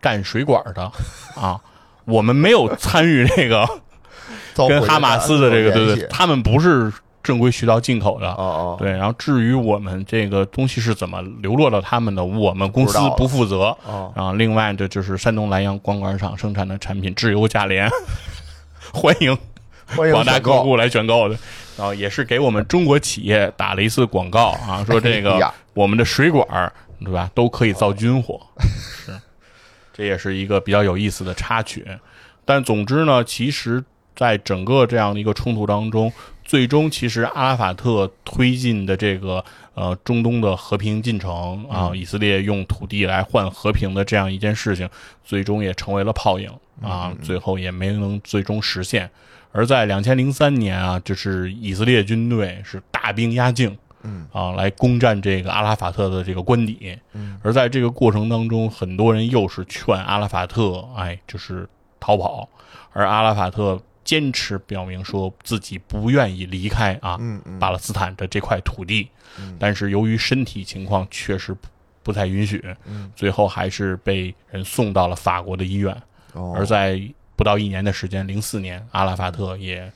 干水管的啊，我们没有参与这个跟哈马斯的这个，对，他们不是正规渠道进口的，对。然后至于我们这个东西是怎么流落到他们的，我们公司不负责。然后另外这就是山东莱阳钢管厂生产的产品质优价廉，欢迎广大客户来选购的。然后也是给我们中国企业打了一次广告啊，说这个我们的水管，对吧，都可以造军火，是，这也是一个比较有意思的插曲。但总之呢，其实在整个这样的一个冲突当中，最终其实阿拉法特推进的这个中东的和平进程啊，以色列用土地来换和平的这样一件事情，最终也成为了泡影啊，最后也没能最终实现。而在2003年啊，就是以色列军队是大兵压境，来攻占这个阿拉法特的这个官邸。而在这个过程当中，很多人又是劝阿拉法特，就是逃跑，而阿拉法特坚持表明说自己不愿意离开巴勒斯坦的这块土地，但是由于身体情况确实不太允许，最后还是被人送到了法国的医院。而在不到1年的时间，04年阿拉法特也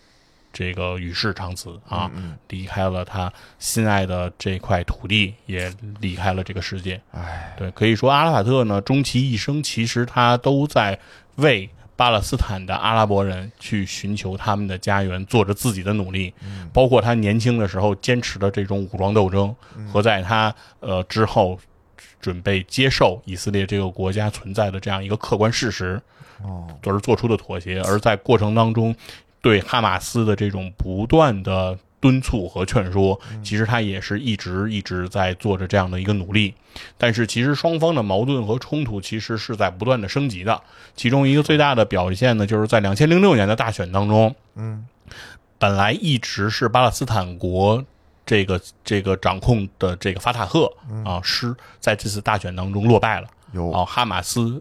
这个与世长辞啊，离开了他心爱的这块土地，也离开了这个世界。哎，对，可以说阿拉法特呢，终其一生，其实他都在为巴勒斯坦的阿拉伯人去寻求他们的家园，做着自己的努力，包括他年轻的时候坚持的这种武装斗争，和在他之后准备接受以色列这个国家存在的这样一个客观事实，而做出的妥协，而在过程当中对哈马斯的这种不断的敦促和劝说，其实他也是一直在做着这样的一个努力。但是其实双方的矛盾和冲突其实是在不断的升级的，其中一个最大的表现呢，就是在2006年的大选当中，本来一直是巴勒斯坦国这个掌控的这个法塔赫啊，是在这次大选当中落败了。哈马斯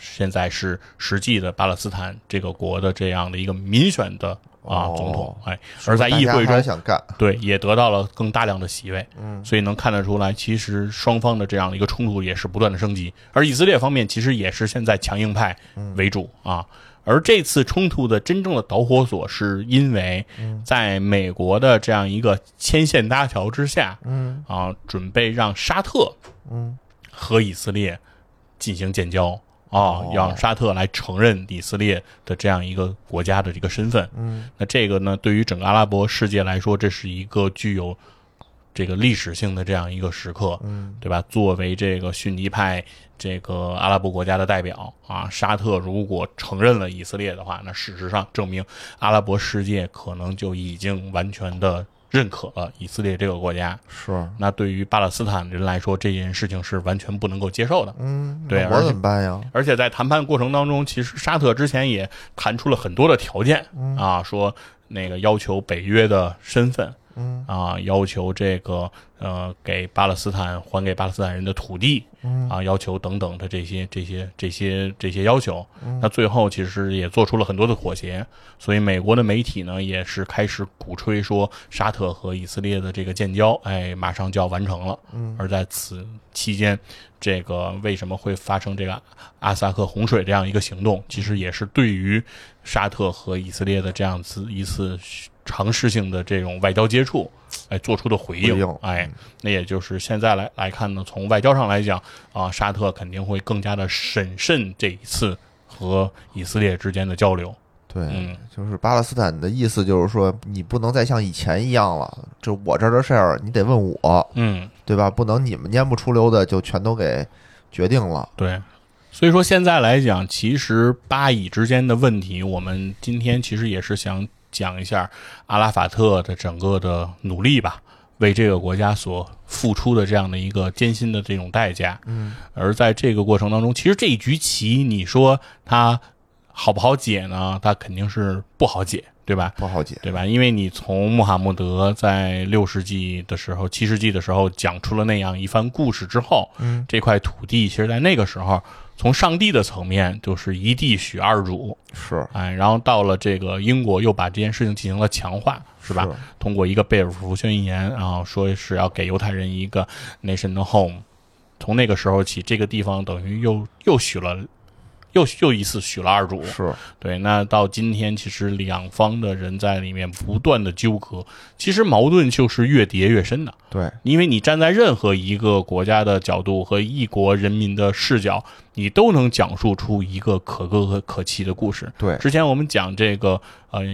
现在是实际的巴勒斯坦这个国的这样的一个民选的总统，哎，而在议会中想干，对，也得到了更大量的席位，所以能看得出来，其实双方的这样的一个冲突也是不断的升级。而以色列方面其实也是现在强硬派为主啊，而这次冲突的真正的导火索，是因为在美国的这样一个牵线搭桥之下，啊，准备让沙特，和以色列进行建交。让沙特来承认以色列的这样一个国家的这个身份，那这个呢，对于整个阿拉伯世界来说，这是一个具有这个历史性的这样一个时刻，对吧？作为这个逊尼派这个阿拉伯国家的代表啊，沙特如果承认了以色列的话，那事实上证明阿拉伯世界可能就已经完全的认可了以色列这个国家。是，那对于巴勒斯坦人来说，这件事情是完全不能够接受的。对，而且怎么办呀？而且在谈判过程当中，其实沙特之前也谈出了很多的条件，说那个要求北约的身份，要求这个给巴勒斯坦还给巴勒斯坦人的土地，要求等等的这些要求。那最后其实也做出了很多的妥协，所以美国的媒体呢也是开始鼓吹说沙特和以色列的这个建交，哎，马上就要完成了。而在此期间，这个为什么会发生这个阿萨克洪水这样一个行动，其实也是对于沙特和以色列的这样子一次尝试性的这种外交接触，哎，做出的回应，哎，那也就是现在来看呢，从外交上来讲啊，沙特肯定会更加的审慎这一次和以色列之间的交流。对，就是巴勒斯坦的意思就是说，你不能再像以前一样了，这我这儿的事儿你得问我，对吧？不能你们蔫不出溜的就全都给决定了。对。所以说现在来讲，其实巴以之间的问题，我们今天其实也是想讲一下阿拉法特的整个的努力吧，为这个国家所付出的这样的一个艰辛的这种代价。而在这个过程当中，其实这一局棋，你说它好不好解呢？它肯定是不好解，对吧？不好解，对吧？因为你从穆罕默德在7世纪的时候讲出了那样一番故事之后，这块土地其实在那个时候，从上帝的层面就是一地许二主，是，哎，然后到了这个英国又把这件事情进行了强化，是吧？是，通过一个贝尔福宣言，然后说是要给犹太人一个 national home。 从那个时候起，这个地方等于又一次许了二主，是，对。那到今天，其实两方的人在里面不断的纠葛，其实矛盾就是越叠越深的。对，因为你站在任何一个国家的角度和一国人民的视角，你都能讲述出一个可歌和可泣的故事。对，之前我们讲这个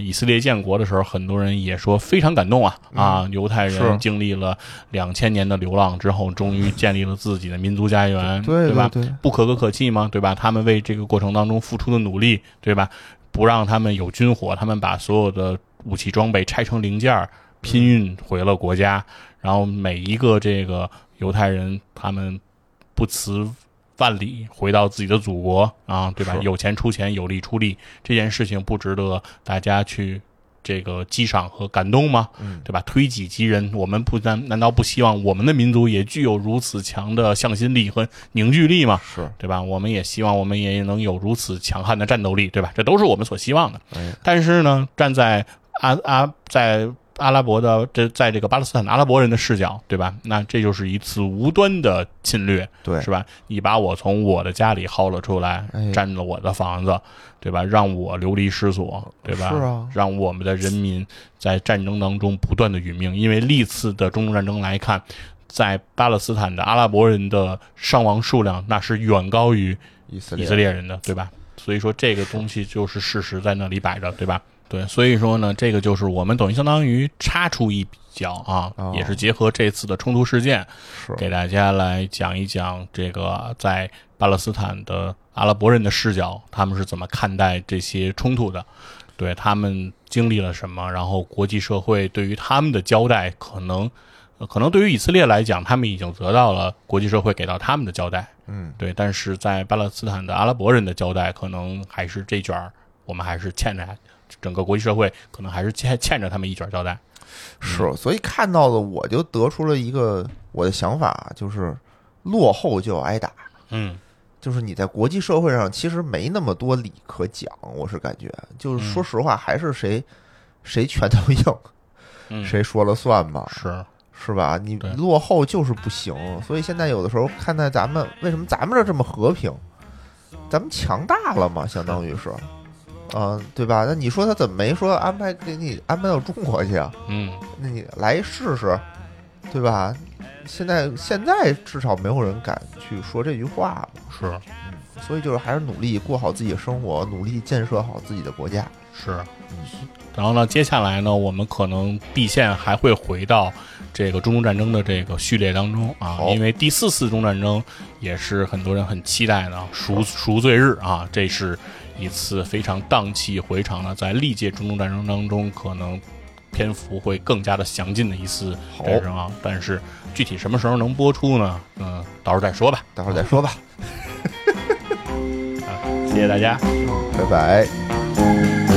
以色列建国的时候，很多人也说非常感动啊，犹太人经历了2000年的流浪之后，终于建立了自己的民族家园，对吧？对，不可歌可泣吗？对吧？他们为这个过程当中付出的努力，对吧？不让他们有军火，他们把所有的武器装备拆成零件，拼运回了国家，然后每一个这个犹太人，他们不辞万里回到自己的祖国啊，对吧？有钱出钱，有力出力，这件事情不值得大家去这个激赏和感动吗？对吧？推己及人，我们难道不希望我们的民族也具有如此强的向心力和凝聚力吗？是，对吧？我们也希望我们也能有如此强悍的战斗力，对吧？这都是我们所希望的。但是呢，站在在阿拉伯的这在这个巴勒斯坦的阿拉伯人的视角，对吧？那这就是一次无端的侵略，对，是吧？你把我从我的家里薅了出来，占了我的房子，对吧？让我流离失所，对吧？是啊，让我们的人民在战争当中不断的殒命，因为历次的中东战争来看，在巴勒斯坦的阿拉伯人的伤亡数量那是远高于以色列人的，对吧？所以说这个东西就是事实在那里摆着，对吧？对，所以说呢，这个就是我们等于相当于插出一笔脚啊，哦，也是结合这次的冲突事件，给大家来讲一讲这个在巴勒斯坦的阿拉伯人的视角，他们是怎么看待这些冲突的，对，他们经历了什么，然后国际社会对于他们的交代，可能对于以色列来讲，他们已经得到了国际社会给到他们的交代，嗯，对，但是在巴勒斯坦的阿拉伯人的交代，可能还是这卷儿，我们还是欠着整个国际社会，可能还是欠着他们一卷交代。是，所以看到的我就得出了一个我的想法，就是落后就要挨打。嗯，就是你在国际社会上其实没那么多理可讲，我是感觉，就是说实话，还是谁拳头硬，谁说了算嘛。是吧？你落后就是不行，所以现在有的时候看待咱们，为什么咱们这么和平？咱们强大了嘛，相当于是，对吧？那你说他怎么没说安排给你安排到中国去啊？嗯，那你来试试，对吧？现在至少没有人敢去说这句话了，是，所以就是还是努力过好自己的生活，努力建设好自己的国家，是，然后呢，接下来呢，我们可能地线还会回到这个中东战争的这个序列当中啊，因为第四次中东战争也是很多人很期待的赎罪日啊，这是一次非常荡气回肠的，在历届中东战争当中，可能篇幅会更加的详尽的一次战争啊，但是具体什么时候能播出呢？到时候再说吧，谢谢大家，拜拜。